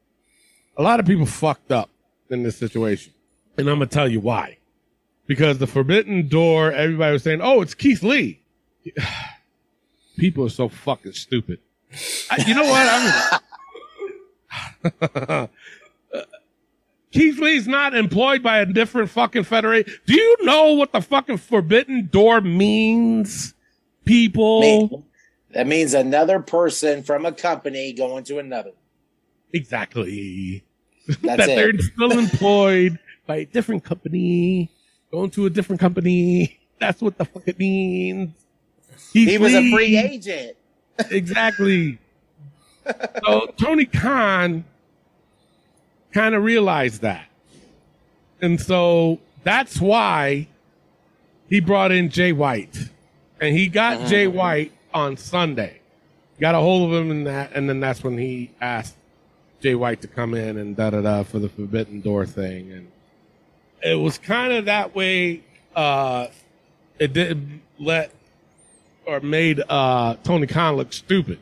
lot of people fucked up in this situation, and I'm gonna tell you why. Because the Forbidden Door, everybody was saying, "Oh, it's Keith Lee." People are so fucking stupid. You know what? Keith Lee's not employed by a different fucking federation. Do you know what the fucking Forbidden Door means? People. That means another person from a company going to another. Exactly. That they're still employed by a different company, going to a different company. That's what the fuck it means. He was a free agent. Exactly. So Tony Khan kind of realized that. And so that's why he brought in Jay White. And he got Jay White on Sunday. Got a hold of him in that, and then that's when he asked Jay White to come in and da-da-da for the Forbidden Door thing. And it was kind of that way. It didn't let or made Tony Khan look stupid.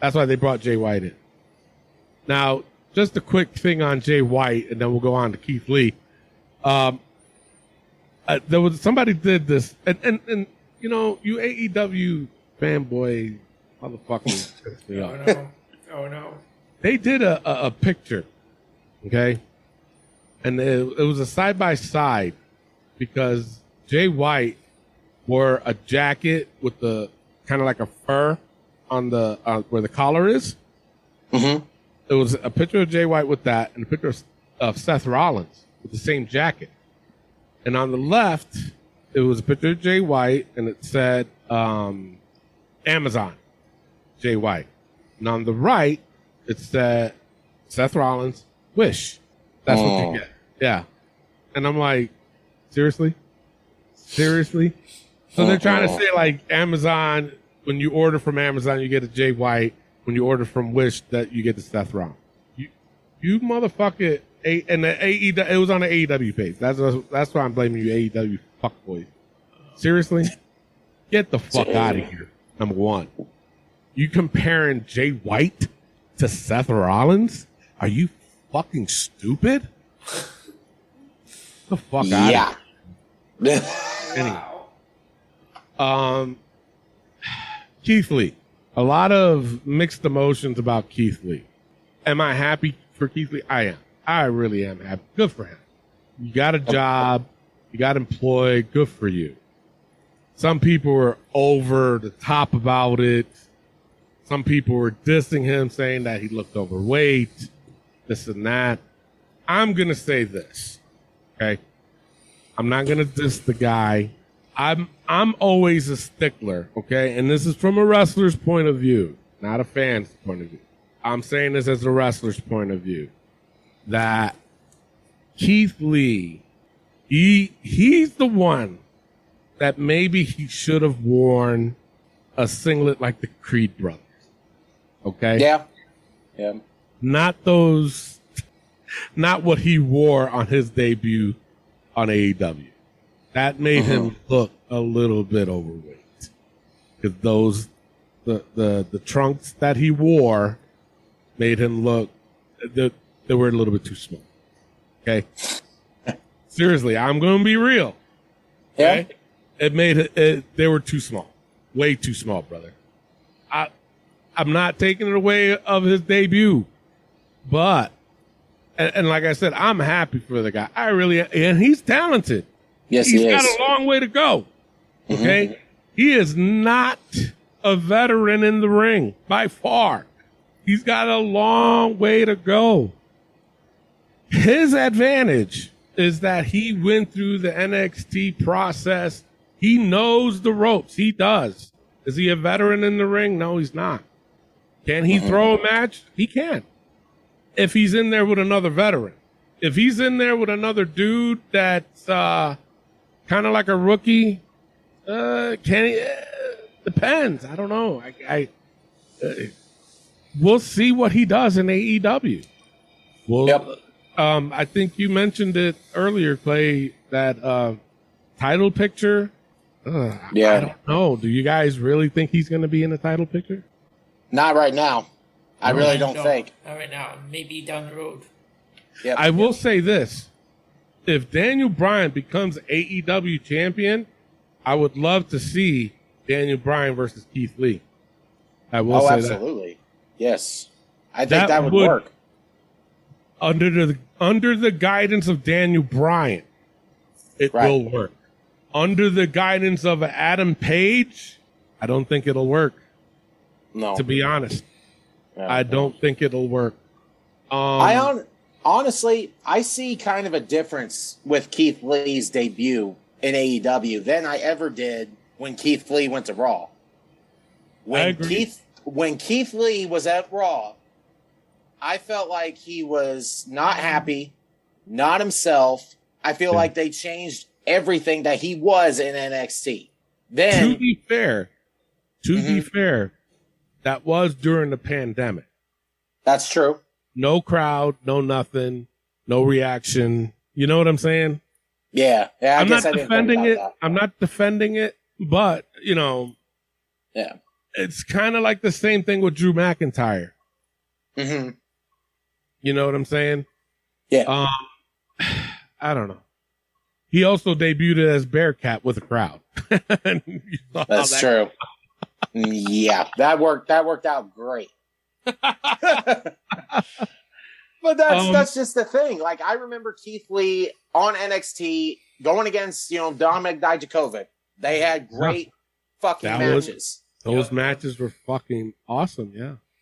That's why they brought Jay White in. Now, just a quick thing on Jay White, and then we'll go on to Keith Lee. There was somebody did this, and you know, you AEW fanboy motherfuckers. Oh no! They did a picture, okay, and it was a side by side because Jay White wore a jacket with the kind of like a fur on the where the collar is. Mm-hmm. It was a picture of Jay White with that, and a picture of Seth Rollins with the same jacket. And on the left, it was a picture of Jay White, and it said Amazon, Jay White. And on the right, it said Seth Rollins, Wish. That's what you get. Yeah. And I'm like, seriously? So they're trying to say, like, Amazon, when you order from Amazon, you get a Jay White. When you order from Wish, that you get the Seth Rollins. You motherfucker. And the AEW, it was on the AEW page. That's why I'm blaming you, AEW fuckboys. Seriously? Get the fuck out of here, number one. You comparing Jay White to Seth Rollins? Are you fucking stupid? Get the fuck out of here. Anyway. Keith Lee. A lot of mixed emotions about Keith Lee. Am I happy for Keith Lee? I am. I really am happy. Good for him. You got a job. You got employed. Good for you. Some people were over the top about it. Some people were dissing him, saying that he looked overweight, this and that. I'm going to say this, okay? I'm not going to diss the guy. I'm always a stickler, okay? And this is from a wrestler's point of view, not a fan's point of view. I'm saying this as a wrestler's point of view. That Keith Lee, he's the one that maybe he should have worn a singlet like the Creed Brothers. Okay? Yeah. Not what he wore on his debut on AEW. That made him look a little bit overweight. Because the trunks that he wore made him look... They were a little bit too small. Okay? Seriously, I'm going to be real. Okay? Yeah. They were too small. Way too small, brother. I'm not taking it away of his debut. But, and like I said, I'm happy for the guy. I really am. And he's talented. Yes, he is. He's got a long way to go. Okay? Mm-hmm. He is not a veteran in the ring, by far. He's got a long way to go. His advantage is that he went through the NXT process. He knows the ropes. He does. Is he a veteran in the ring? No, he's not. Can he throw a match? He can. If he's in there with another veteran. If he's in there with another dude that's kind of like a rookie, can he? Depends. I don't know. We'll see what he does in AEW. Well, I think you mentioned it earlier, Clay, that title picture. I don't know. Do you guys really think he's going to be in the title picture? Not right now. I really don't think. Not right now. Maybe down the road. Yep. I will say this. If Daniel Bryan becomes AEW champion, I would love to see Daniel Bryan versus Keith Lee. I will say absolutely. That. Absolutely. Yes. I think that would work. Under the guidance of Daniel Bryan, it will work. Under the guidance of Adam Page, I don't think it'll work. No. To be honest. I don't think it'll work. Honestly, I see kind of a difference with Keith Lee's debut in AEW than I ever did when Keith Lee went to Raw. When Keith Lee was at Raw, I felt like he was not happy, not himself. I feel like they changed everything that he was in NXT. Then, to be fair, that was during the pandemic. That's true. No crowd, no nothing, no reaction. You know what I'm saying? Yeah. Yeah, I'm not defending it. I'm not defending it, but, you know, yeah, it's kind of like the same thing with Drew McIntyre. Mm-hmm. You know what I'm saying? Yeah. I don't know. He also debuted as Bearcat with a crowd. That's true. Yeah, that worked out great. But that's just the thing. Like, I remember Keith Lee on NXT going against, you know, Dominik Dijakovic. They had great fucking matches. Those matches were fucking awesome.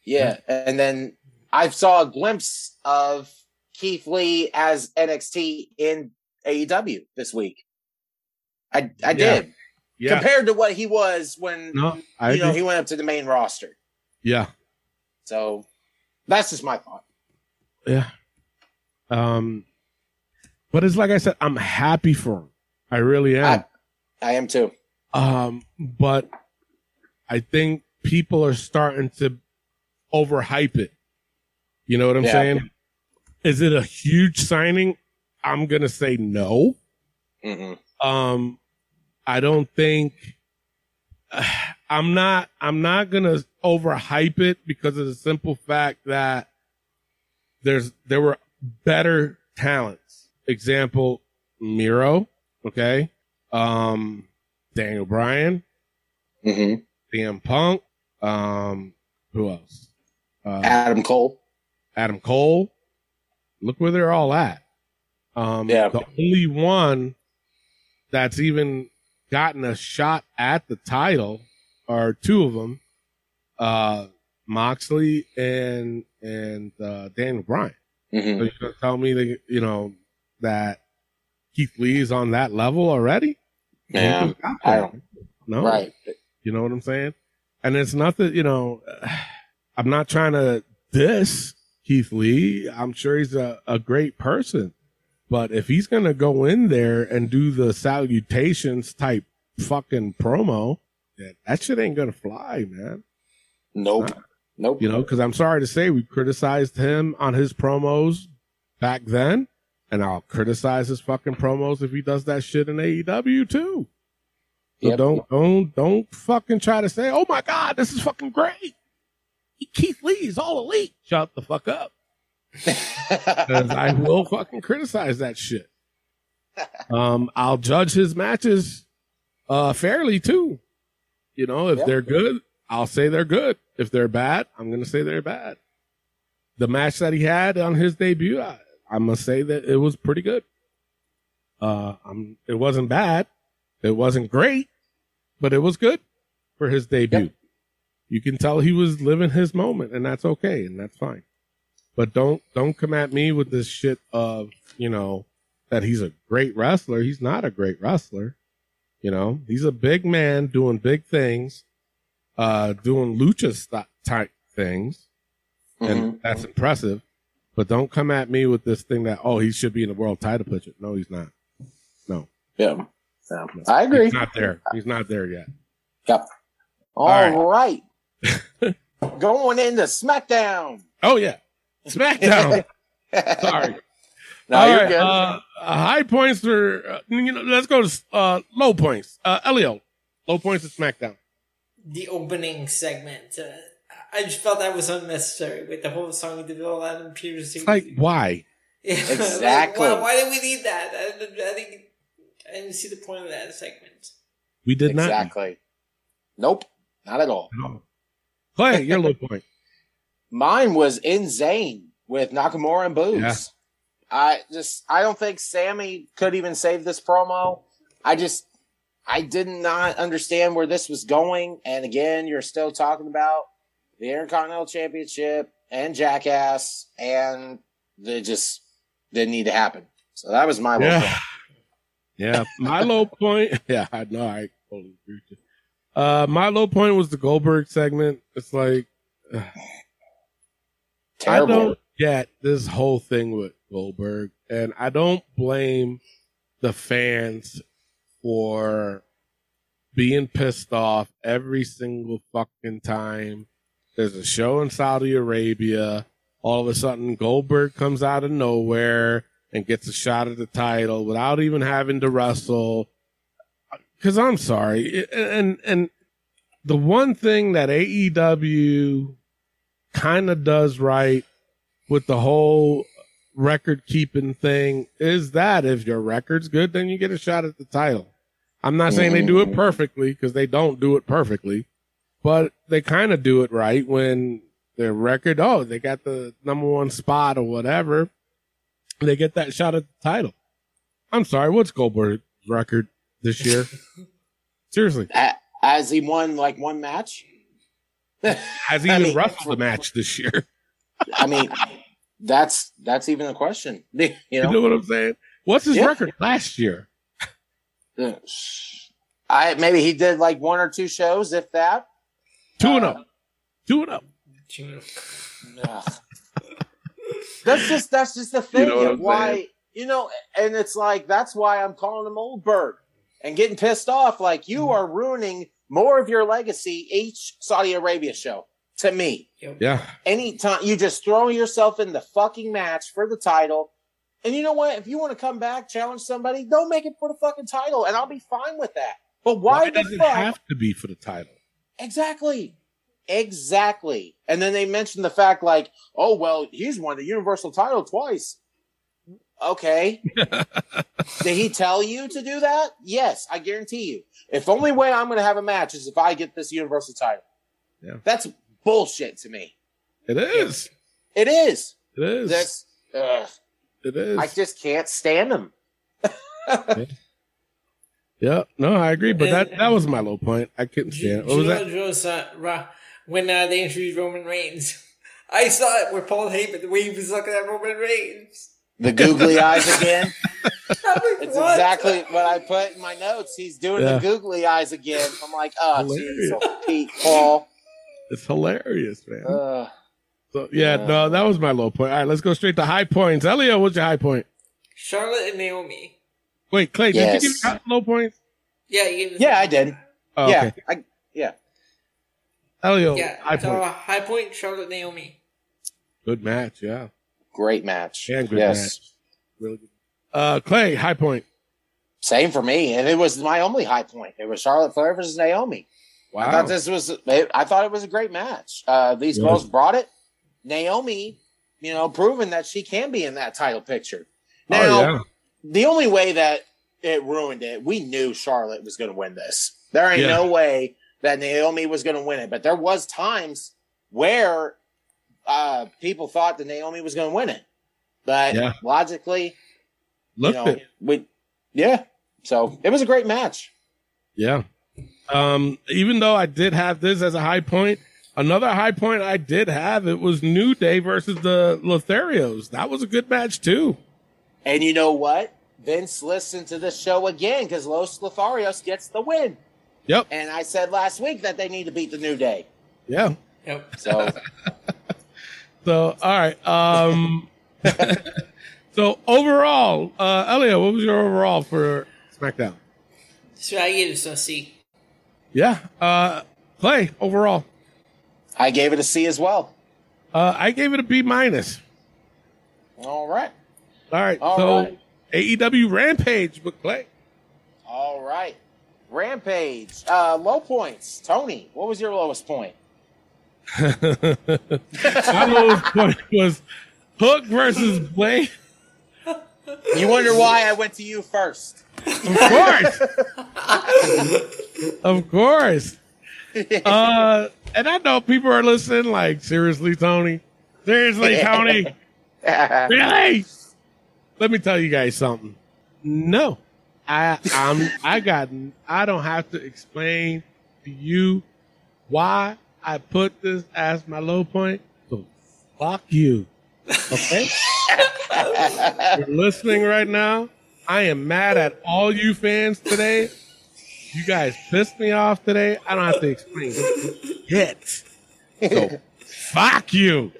Yeah. And then I saw a glimpse of Keith Lee as NXT in AEW this week. I did. Yeah. Compared to what he was when he went up to the main roster. Yeah. So that's just my thought. Yeah. But it's like I said, I'm happy for him. I really am. I am too. But I think people are starting to overhype it. You know what I'm saying? Is it a huge signing? I'm going to say no. Mm-hmm. I don't think I'm not going to overhype it because of the simple fact that there were better talents. Example, Miro. Okay. Daniel Bryan. Mm-hmm. CM Punk. Who else? Adam Cole. Look where they're all at. The only one that's even gotten a shot at the title are two of them, Moxley and Daniel Bryan. Mm-hmm. So you're gonna tell me that, you know, that Keith Lee is on that level already? Yeah, I don't. No, right? You know what I'm saying? And it's not that, you know, I'm not trying to diss Keith Lee. I'm sure he's a great person. But if he's going to go in there and do the salutations type fucking promo, that shit ain't going to fly, man. Nope. You know, because I'm sorry to say we criticized him on his promos back then, and I'll criticize his fucking promos if he does that shit in AEW too. So don't fucking try to say, oh my God, this is fucking great. Keith Lee is all elite. Shut the fuck up. I will fucking criticize that shit. I'll judge his matches fairly too. You know, if they're good, I'll say they're good. If they're bad, I'm gonna say they're bad. The match that he had on his debut, I must say that it was pretty good. It wasn't bad, it wasn't great, but it was good for his debut. Yep. You can tell he was living his moment, and that's okay, and that's fine. But don't come at me with this shit of, you know, that he's a great wrestler. He's not a great wrestler. You know, he's a big man doing big things, doing lucha type things. Mm-hmm. And that's impressive. But don't come at me with this thing that, oh, he should be in the world title picture. No, he's not. No. Yeah. No. I agree. He's not there. He's not there yet. Yep. All right. Going into SmackDown. Oh, yeah. SmackDown. Sorry. No, all right. Good. High points are, you know, let's go to low points. Elio, low points at SmackDown. The opening segment. I just felt that was unnecessary with the whole song of the devil, Adam Pierce. It's like, why? Yeah. Exactly. Like, why did we need that? I didn't see the point of that segment. We did not. Exactly. Nope. Not at all. No. Clay, your low point. Mine was in Zayn with Nakamura and Boogs. Yeah. I don't think Sammy could even save this promo. I did not understand where this was going. And again, you're still talking about the Intercontinental Championship and Jackass, and they just didn't need to happen. So that was my low point. Yeah, my low point. Yeah, I know. I totally agree with you. My low point was the Goldberg segment. It's like. Terrible. get this whole thing with Goldberg, and I don't blame the fans for being pissed off every single fucking time there's a show in Saudi Arabia. All of a sudden, Goldberg comes out of nowhere and gets a shot at the title without even having to wrestle. Because I'm sorry, and the one thing that AEW kind of does right with the whole record-keeping thing is that if your record's good, then you get a shot at the title. I'm not saying they do it perfectly, because they don't do it perfectly, but they kind of do it right when their record, oh, they got the number one spot or whatever, they get that shot at the title. I'm sorry, what's Goldberg's record this year? Seriously. Has he won like one match? Has he even wrestled a match this year? I mean, that's even a question. You know what I'm saying? What's his record last year? Maybe he did like one or two shows, if that. 2-0. 2-0. That's just the thing, you know of why saying? You know, and it's like that's why I'm calling him Oldberg and getting pissed off. Like you are ruining more of your legacy each Saudi Arabia show. To me, yeah. Anytime you just throw yourself in the fucking match for the title, and you know what? If you want to come back, challenge somebody, don't make it for the fucking title, and I'll be fine with that. But why does it have to be for the title? Exactly. And then they mentioned the fact, like, oh well, he's won the Universal title twice. Okay, did he tell you to do that? Yes, I guarantee you. If only way I'm going to have a match is if I get this Universal title. Yeah, that's bullshit to me. It is. It is. I just can't stand him. Yeah, no, I agree. But that was my low point. I couldn't stand it. What was that? When they introduced Roman Reigns, I saw it with Paul Heyman the way he was looking at Roman Reigns. The googly eyes again. It's exactly what I put in my notes. He's doing the googly eyes again. I'm like, oh, jeez, Pete, Paul. It's hilarious, man. So that was my low point. All right, let's go straight to high points. Elio, what's your high point? Charlotte and Naomi. Wait, Clay, did you give low points? Yeah, you gave I did. Oh, yeah, okay. Elio, high point, Charlotte and Naomi. Good match, yeah. Great match. Yeah, good match. Really good. Clay, high point. Same for me, and it was my only high point. It was Charlotte Flair versus Naomi. Wow. I thought it was a great match. These girls brought it. Naomi, proving that she can be in that title picture. Now, the only way that it ruined it, we knew Charlotte was going to win this. There ain't no way that Naomi was going to win it. But there was times where people thought that Naomi was going to win it. But logically, so it was a great match. Yeah. Even though I did have this as a high point, another high point I did have, it was New Day versus the Lotharios. That was a good match too. And you know what? Vince listened to this show again because Los Lotharios gets the win. Yep. And I said last week that they need to beat the New Day. Yeah. Yep. So all right. So overall, Elio, what was your overall for SmackDown? So I gave it a C. Yeah. Clay, overall. I gave it a C as well. I gave it a B-. All right. So AEW Rampage with Clay. All right. Rampage. Low points. Tony, what was your lowest point? My lowest point was Hook versus Blade. You wonder why I went to you first. Of course. Of course. And I know people are listening like, seriously, Tony? Seriously, Tony? Really? Let me tell you guys something. No. I don't have to explain to you why I put this as my low point. So fuck you. Okay? You're listening right now. I am mad at all you fans today. You guys pissed me off today. I don't have to explain it. So, fuck you.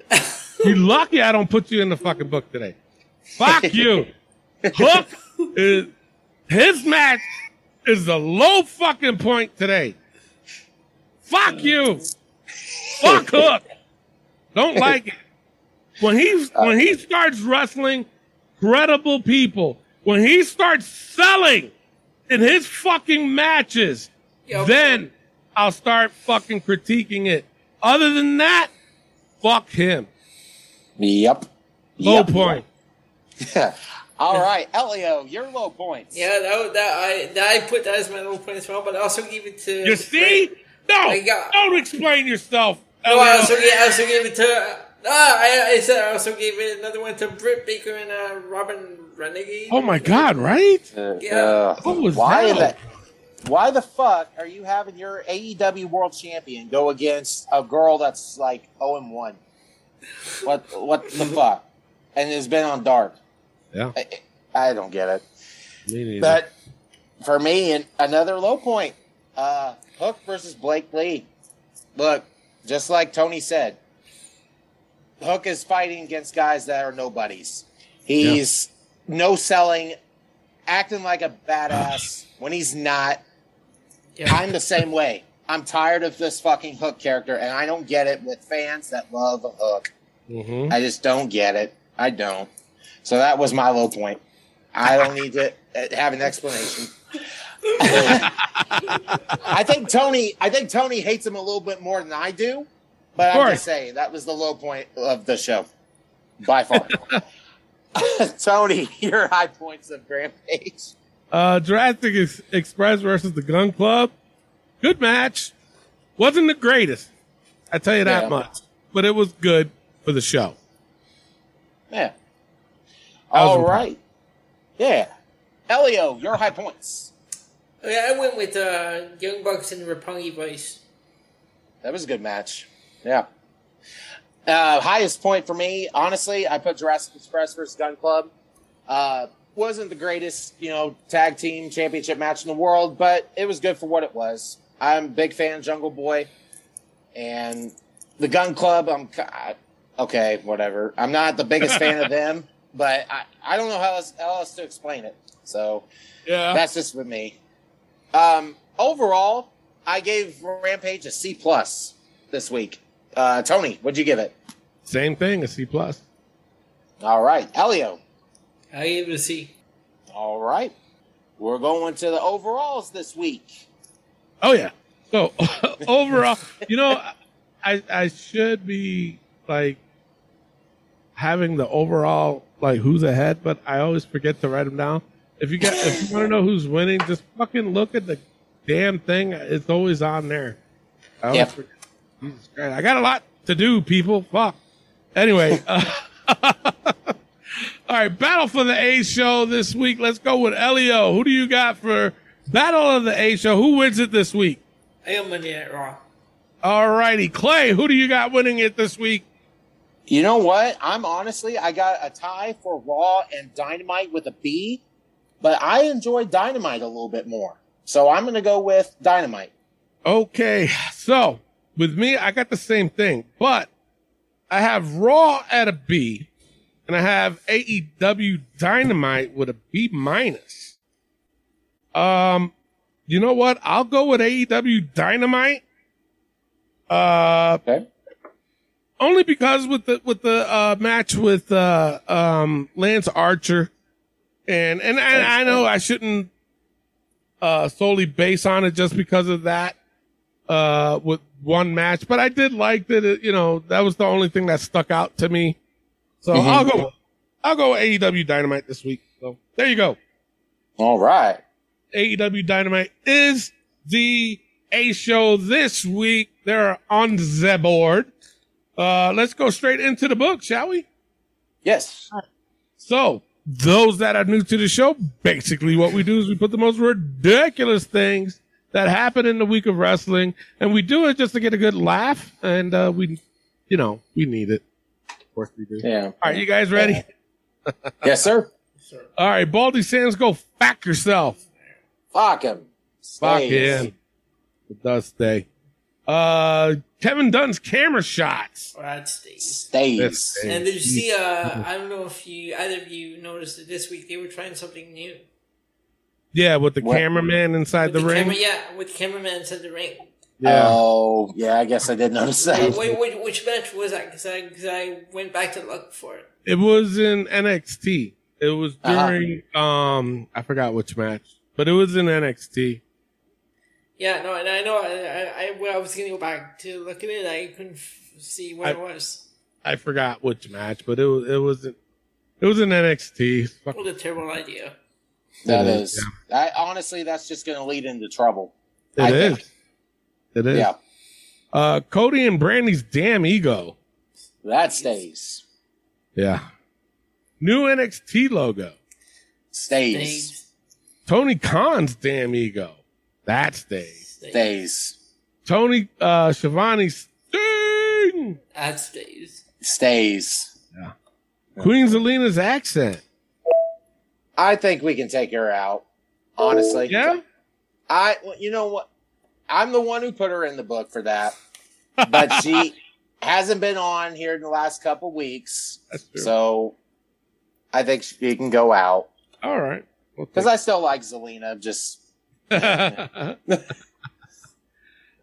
You're lucky I don't put you in the fucking book today. Fuck you. Hook is, his match is the low fucking point today. Fuck you. Fuck Hook. Don't like it. When he starts wrestling credible people, when he starts selling in his fucking matches, then I'll start fucking critiquing it. Other than that, fuck him. Yep. Low point. Yeah. All right, Elio, your low points. Yeah, I put that as my low point as well, but I also give it to... You see? Don't explain yourself, Elio. No, I also gave it to... I also gave it another one to Britt Baker and Robin Renegade. Oh, my God, right? Yeah. What was that? Why the fuck are you having your AEW World Champion go against a girl that's like 0-1? What the fuck? And has been on Dark. Yeah. I don't get it. Me neither. But for me, another low point, Hook versus Blake Lee. Look, just like Tony said, Hook is fighting against guys that are nobodies. He's no selling, acting like a badass when he's not. Yeah. I'm the same way. I'm tired of this fucking Hook character, and I don't get it with fans that love a Hook. Mm-hmm. I just don't get it. I don't. So that was my low point. I don't need to have an explanation. I think Tony hates him a little bit more than I do, but I'm just saying that was the low point of the show by far. Tony, your high points of Rampage. Jurassic Express versus the Gun Club. Good match. Wasn't the greatest, I tell you that much, but it was good for the show. Yeah. All right. Yeah. Elio, your high points. Yeah, I went with Young Bucks and Roppongi Vice. That was a good match. Yeah. Highest point for me, honestly, I put Jurassic Express versus Gun Club. Wasn't the greatest, tag team championship match in the world, but it was good for what it was. I'm a big fan of Jungle Boy. And the Gun Club, okay, whatever. I'm not the biggest fan of them. But I don't know how else to explain it. So that's just with me. Overall, I gave Rampage a C+ this week. Tony, what'd you give it? Same thing, a C+. All right. Elio. I gave it a C. All right. We're going to the overalls this week. Oh, yeah. So, overall, I should be, like, having the overall, like, who's ahead, but I always forget to write them down. If you want to know who's winning, just fucking look at the damn thing. It's always on there. I always forget. Jesus Christ. I got a lot to do, people. Fuck. Anyway. All right. Battle for the A show this week. Let's go with Elio. Who do you got for Battle of the A show? Who wins it this week? I am winning it, Raw. All righty. Clay, who do you got winning it this week? You know what? I got a tie for Raw and Dynamite with a B, but I enjoy Dynamite a little bit more. So I'm going to go with Dynamite. Okay. So with me, I got the same thing, but I have Raw at a B and I have AEW Dynamite with a B-. You know what? I'll go with AEW Dynamite. Okay. Only because with the match with Lance Archer, and I know I shouldn't solely base on it just because of that with one match, but I did like that. That was the only thing that stuck out to me. So I'll go AEW Dynamite this week. So there you go. All right, AEW Dynamite is the A show this week. They're on the board. Let's go straight into the book, shall we? Yes. So, those that are new to the show, basically what we do is we put the most ridiculous things that happen in the week of wrestling, and we do it just to get a good laugh, and we need it. Of course we do. Yeah. All right, you guys ready? Yeah. Yes, sir. All right, Baldy Sands, go fuck yourself. Fuck him. Fuck him. It does stay. Kevin Dunn's camera shots. That stays. And did you see, I don't know if you, either of you noticed that this week they were trying something new. Yeah, with the cameraman inside the ring. With the cameraman inside the ring. Yeah. Oh, yeah, I guess I did notice that. Wait, which match was that? Because I went back to look for it. It was in NXT. It was during, I forgot which match, but it was in NXT. Yeah, no, and I know I was going to go back to look at it. I couldn't see what it was. I forgot which match, but it was in NXT. What a terrible idea. That is. Yeah. Honestly, that's just going to lead into trouble. It is. Yeah. Cody and Brandy's damn ego. That stays. Yeah. New NXT logo. Stays. Tony Khan's damn ego. That stays. Tony Schiavone's sting. That stays. Yeah. Queen Zelina's accent. I think we can take her out. Honestly. Yeah? You know what? I'm the one who put her in the book for that. But she hasn't been on here in the last couple weeks. That's true. So I think she can go out. All right. Because I still like Zelina. Just...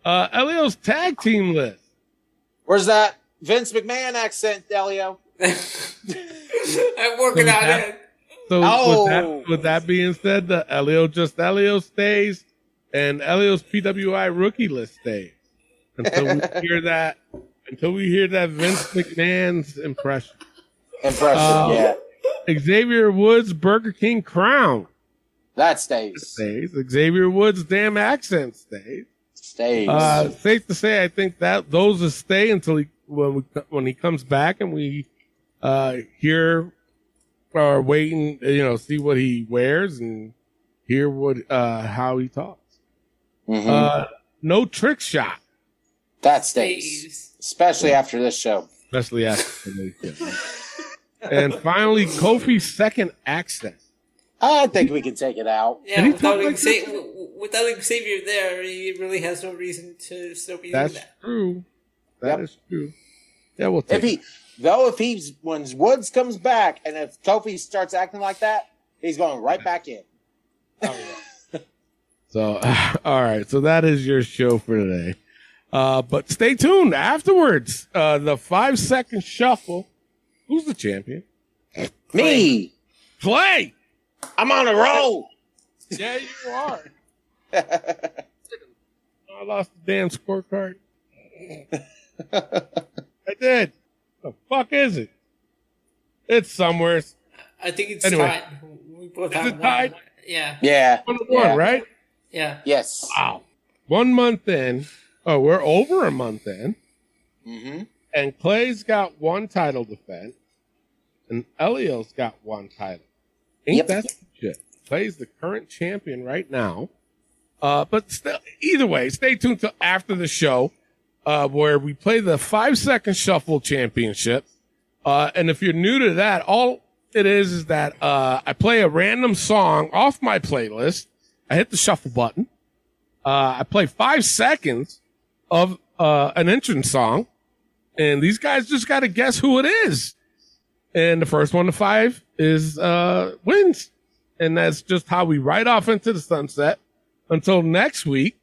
Elio's tag team list. Where's that Vince McMahon accent, Elio? I'm working on it. With that being said, the Elio stays, and Elio's PWI rookie list stays until we hear that Vince McMahon's impression. Xavier Woods Burger King crown. That stays. Xavier Woods' damn accent stays. Safe to say, I think that those will stay until when he comes back and we hear or wait and see what he wears and hear what how he talks. Mm-hmm. No trick shot. That stays, especially after this show. And finally, Kofi's second accent. I think we can take it out. Yeah, without Xavier there, he really has no reason to still be doing that. That's true. That is true. Yeah, we'll take it. When Woods comes back and if Kofi starts acting like that, he's going right back in. Oh, yeah. So, all right. So that is your show for today. But stay tuned afterwards. The 5-second shuffle. Who's the champion? Me. Clay. I'm on a roll. Yeah, you are. I lost the damn scorecard. I did. The fuck is it? It's somewhere. I think it's tied. We both have it tied? Yeah. Yeah. 1-1, right? Yeah. Yes. Wow. 1 month in. Oh, we're over a month in. Mm-hmm. And Clay's got one title defense. And Elio's got one title. Ain't that shit? Clay's the current champion right now. But still, either way, stay tuned till after the show, where we play the 5-second shuffle championship. And if you're new to that, all it is that, I play a random song off my playlist. I hit the shuffle button. I play 5 seconds of, an entrance song. And these guys just got to guess who it is. And the first one to 5 is wins. And that's just how we ride off into the sunset until next week,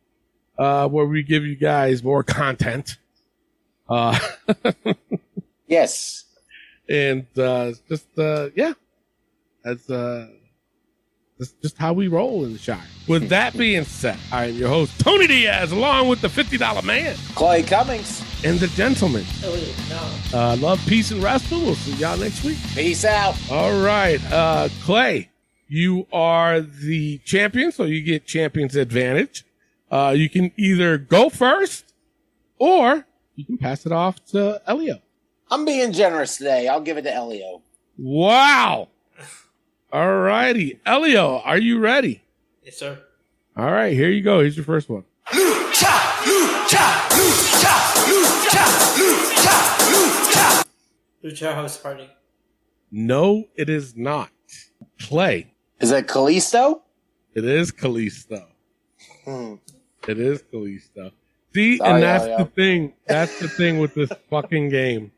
where we give you guys more content. Yes. And that's just how we roll in the shire. With that being said, I am your host, Tony Diaz, along with the $50 man, Clay Cummings, and the gentleman. Love, peace, and wrestling. We'll see y'all next week. Peace out. All right. Clay, you are the champion, so you get champion's advantage. You can either go first or you can pass it off to Elio. I'm being generous today. I'll give it to Elio. Wow. All righty. Elio, are you ready? Yes, sir. All right. Here you go. Here's your first one. Lucha House Party. No, it is not. Clay. Is that Kalisto? It is Kalisto. It is Kalisto. See, and that's the thing. That's the thing with this fucking game.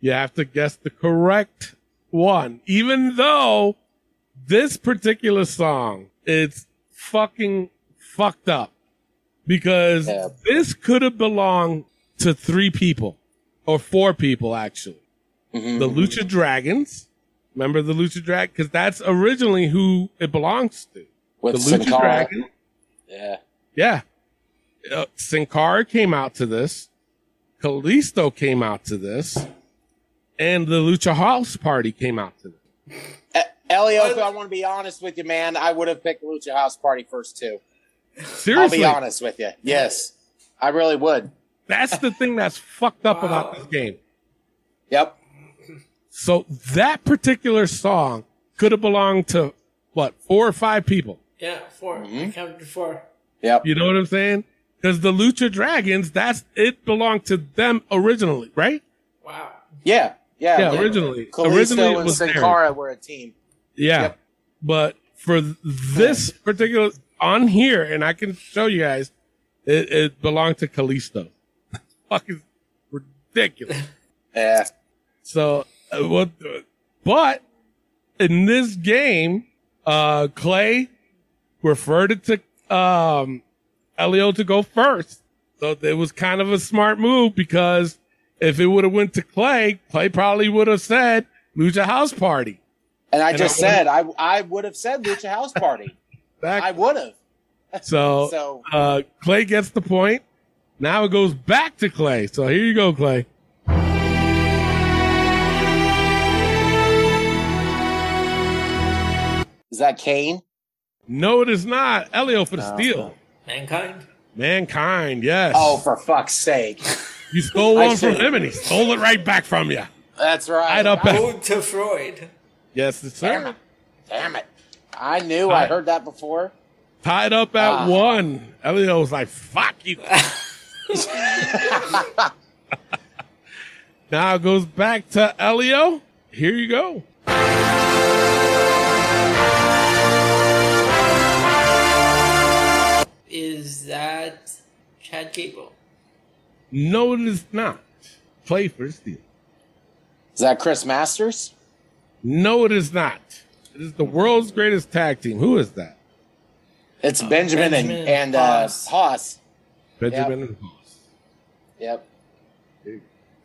You have to guess the correct one, even though this particular song, it's fucking fucked up because this could have belonged to three people or four people, actually. Mm-hmm. The Lucha Dragons. Remember the Lucha Dragon? Because that's originally who it belongs to. With the Lucha Dragon. Yeah. Yeah. Sin Cara came out to this. Kalisto came out to this. And the Lucha House Party came out to this. Elio, I want to be honest with you, man. I would have picked Lucha House Party first, too. Seriously? I'll be honest with you. Yes. I really would. That's the thing that's fucked up about this game. Yep. So that particular song could have belonged to, what, four or five people? Yeah, four. Mm-hmm. I counted to four. Yep. You know what I'm saying? Because the Lucha Dragons, it belonged to them originally, right? Wow. Yeah. Yeah. Yeah, originally. Kalisto and Sin Cara were a team. Yeah. Yep. But for this particular, on here, and I can show you guys, it belonged to Kalisto. Fucking ridiculous. Yeah. So, but in this game, Clay referred it to Elio to go first. So it was kind of a smart move because if it would have went to Clay, Clay probably would have said Lucha House Party. And I would have said Lucha House Party. Exactly. I would have. So Clay gets the point. Now it goes back to Clay. So here you go, Clay. Is that Kane? No, it is not. Elio for the steal. Mankind, yes. Oh, for fuck's sake. You stole one from him and he stole it right back from you. That's right. Ode to Freud. Yes, sir. Damn it. I knew. I heard that before. Tied up at one. Elio was like, fuck you. Now it goes back to Elio. Here you go. Is that Chad Gable? No, it is not. Play for steal. Is that Chris Masters? No, it is not. It is the world's greatest tag team. Who is that? It's Benjamin and Haas. Benjamin and Haas. Yep.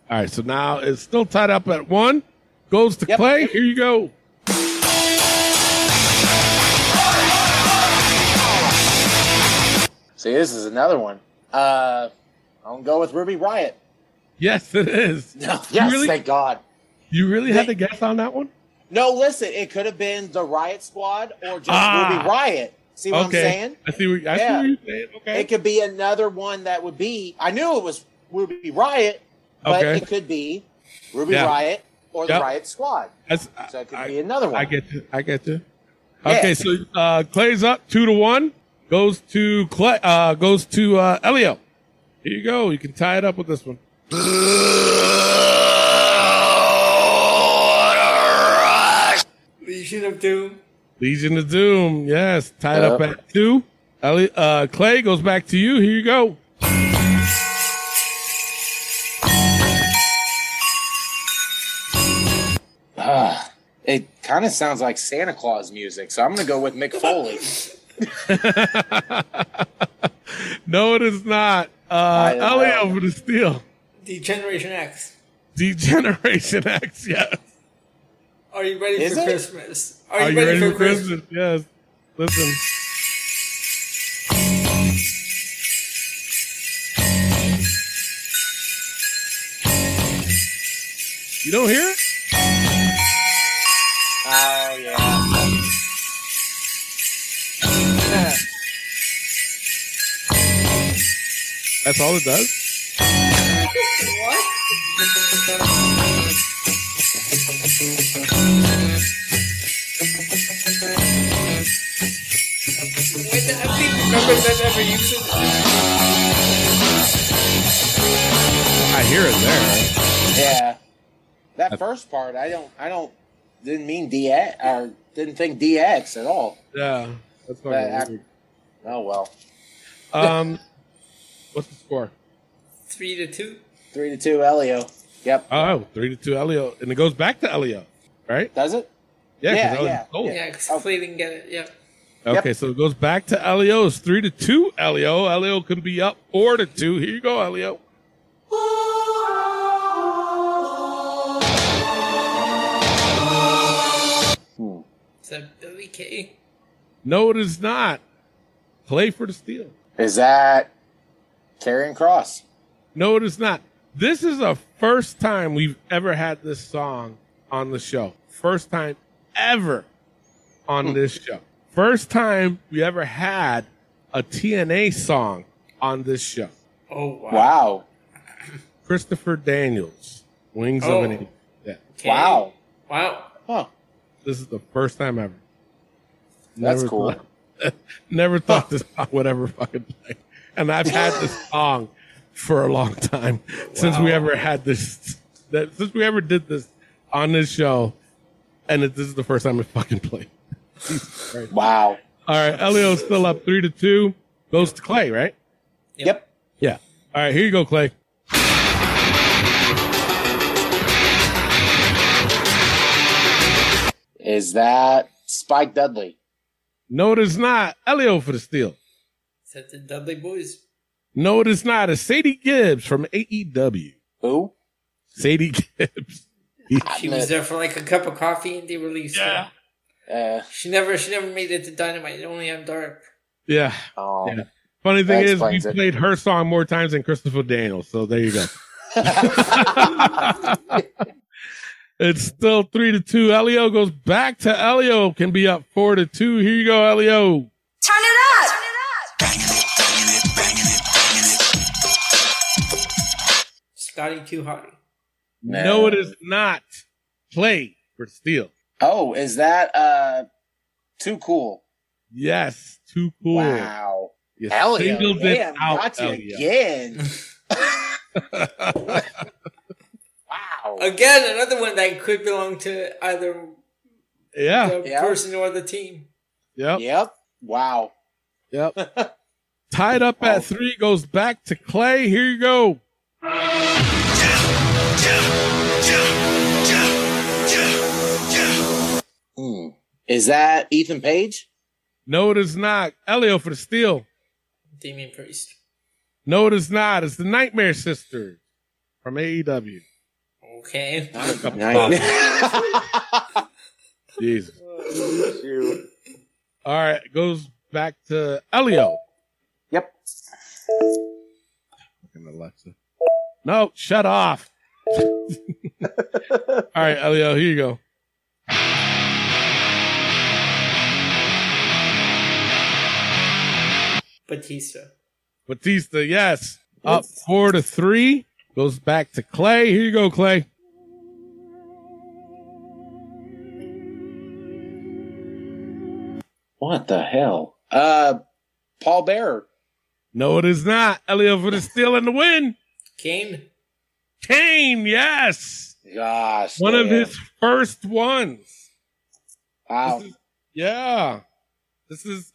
All right, so now it's still tied up at one. Goes to Clay. Here you go. See, this is another one. I'll go with Ruby Riott. Yes, it is. No, yes, really, thank God. You really had to guess on that one? No, listen, it could have been the Riott Squad or just Ruby Riott. See what I'm saying? I see what you're saying. Okay. It could be another one that would be. I knew it was Ruby Riott, but it could be Ruby Riott or the Riott Squad. So it could be another one. I get you. Okay, so Clay's up 2-1. Goes to Clay, goes to Elio. Here you go. You can tie it up with this one. Legion of Doom. Legion of Doom. Yes. Tied up at two. Clay goes back to you. Here you go. It kind of sounds like Santa Claus music, so I'm going to go with Mick Foley. No, it is not. Elio for the steal. Degeneration X, yes. Are you ready for Christmas? Are you ready for Christmas? Yes. Listen. You don't hear it? Oh, yeah. That's all it does? What? I think remember that ever used it. I hear it there. Yeah. That first part, didn't mean DX or didn't think DX at all. Yeah. That's fucking weird. Oh well. What's the score? 3-2. 3-2 Elio. Yep. Oh, 3-2 Elio. And it goes back to Elio, right? Does it? Yeah, because Clay didn't get it. Yep. Okay, so it goes back to Elio. It's 3-2 Elio. Elio can be up 4-2. Here you go, Elio. Is that Billy Kay? No, it is not. Play for the steal. Is that Karrion Kross? No, it is not. This is the first time we've ever had this song on the show. First time ever on this show. First time we ever had a TNA song on this show. Oh, wow. Christopher Daniels, Wings of an Angel. Yeah. Okay. Wow. Huh. This is the first time ever. That's cool. Never thought this song would ever fucking play. And I've had this song for a long time since we ever had this. Since we ever did this on this show. And this is the first time it fucking played. Right. Wow. All right. Elio's still up 3-2. Goes to Clay, right? Yep. Yeah. All right. Here you go, Clay. Is that Spike Dudley? No, it is not. Elio for the steal. Is that the Dudley Boys? No, it is not. It's Sadie Gibbs from AEW. Who? Sadie Gibbs. She was there for like a cup of coffee and they released her. She never made it to Dynamite. Only on Dark. Yeah. Yeah. Funny thing is, we played her song more times than Christopher Daniels. So there you go. It's still 3-2. Elio goes back to Elio. Can be up 4-2. Here you go, Elio. Turn it up. Banging it, banging it, banging it, banging it. Scotty Too Hotty. No, it is not. Play for steal. Oh, is that Too Cool? Yes, Too Cool. Wow. You singled it out, Elio. Again. Wow. Again, another one that could belong to either the person or the team. Yep. Wow. Yep. Tied up at 3, goes back to Clay. Here you go. Is that Ethan Page? No, it is not. Elio for the steal. Damian Priest. No, it is not. It's the Nightmare Sisters from AEW. Okay. Jesus. Oh, all right. Goes back to Elio. Yep. Fucking Alexa. No, shut off. All right, Elio, here you go. Batista, yes. Up 4-3. Goes back to Clay. Here you go, Clay. What the hell? Paul Bearer. No, it is not. Elio for the steal and the win. Kane, yes. Gosh. One of his first ones. Wow. This is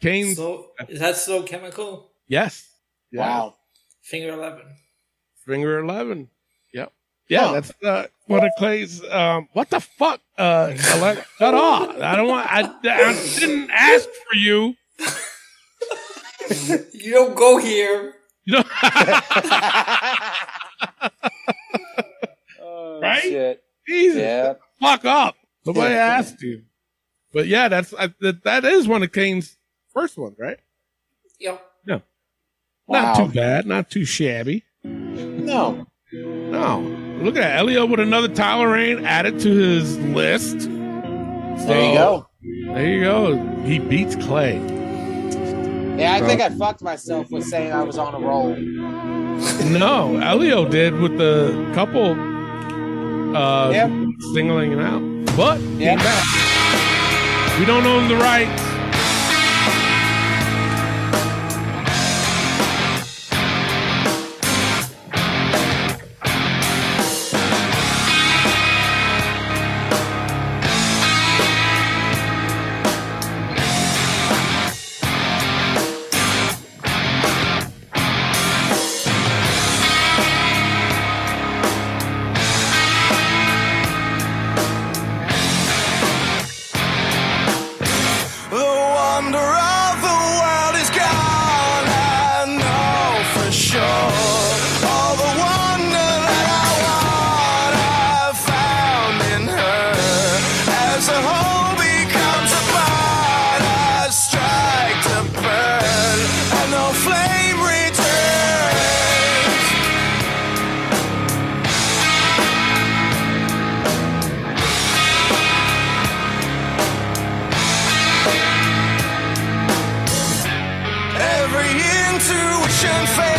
Kane's. So, is that Slow Chemical? Yes. Wow. Finger 11. Yep. Yeah, that's one of Clay's. What the fuck? Alexa, shut off. I didn't ask for you. You don't go here. You don't. Right? Shit. Jesus. Yeah. Fuck up. Nobody asked you. But yeah, that is one of Kane's first ones, right? Yep. Yeah. Not too bad. Not too shabby. No. Look at that. Elio with another Tyler Reign added to his list. There you go. He beats Clay. Yeah, I think I fucked myself with saying I was on a roll. No, Elio did with the couple singling it out. But came back. We don't own the rights. wonder of the world is gone. I know for sure all the wonder that I want I found in her. As a whole becomes a part, I strike to burn and no flame returns. Every intuition fails.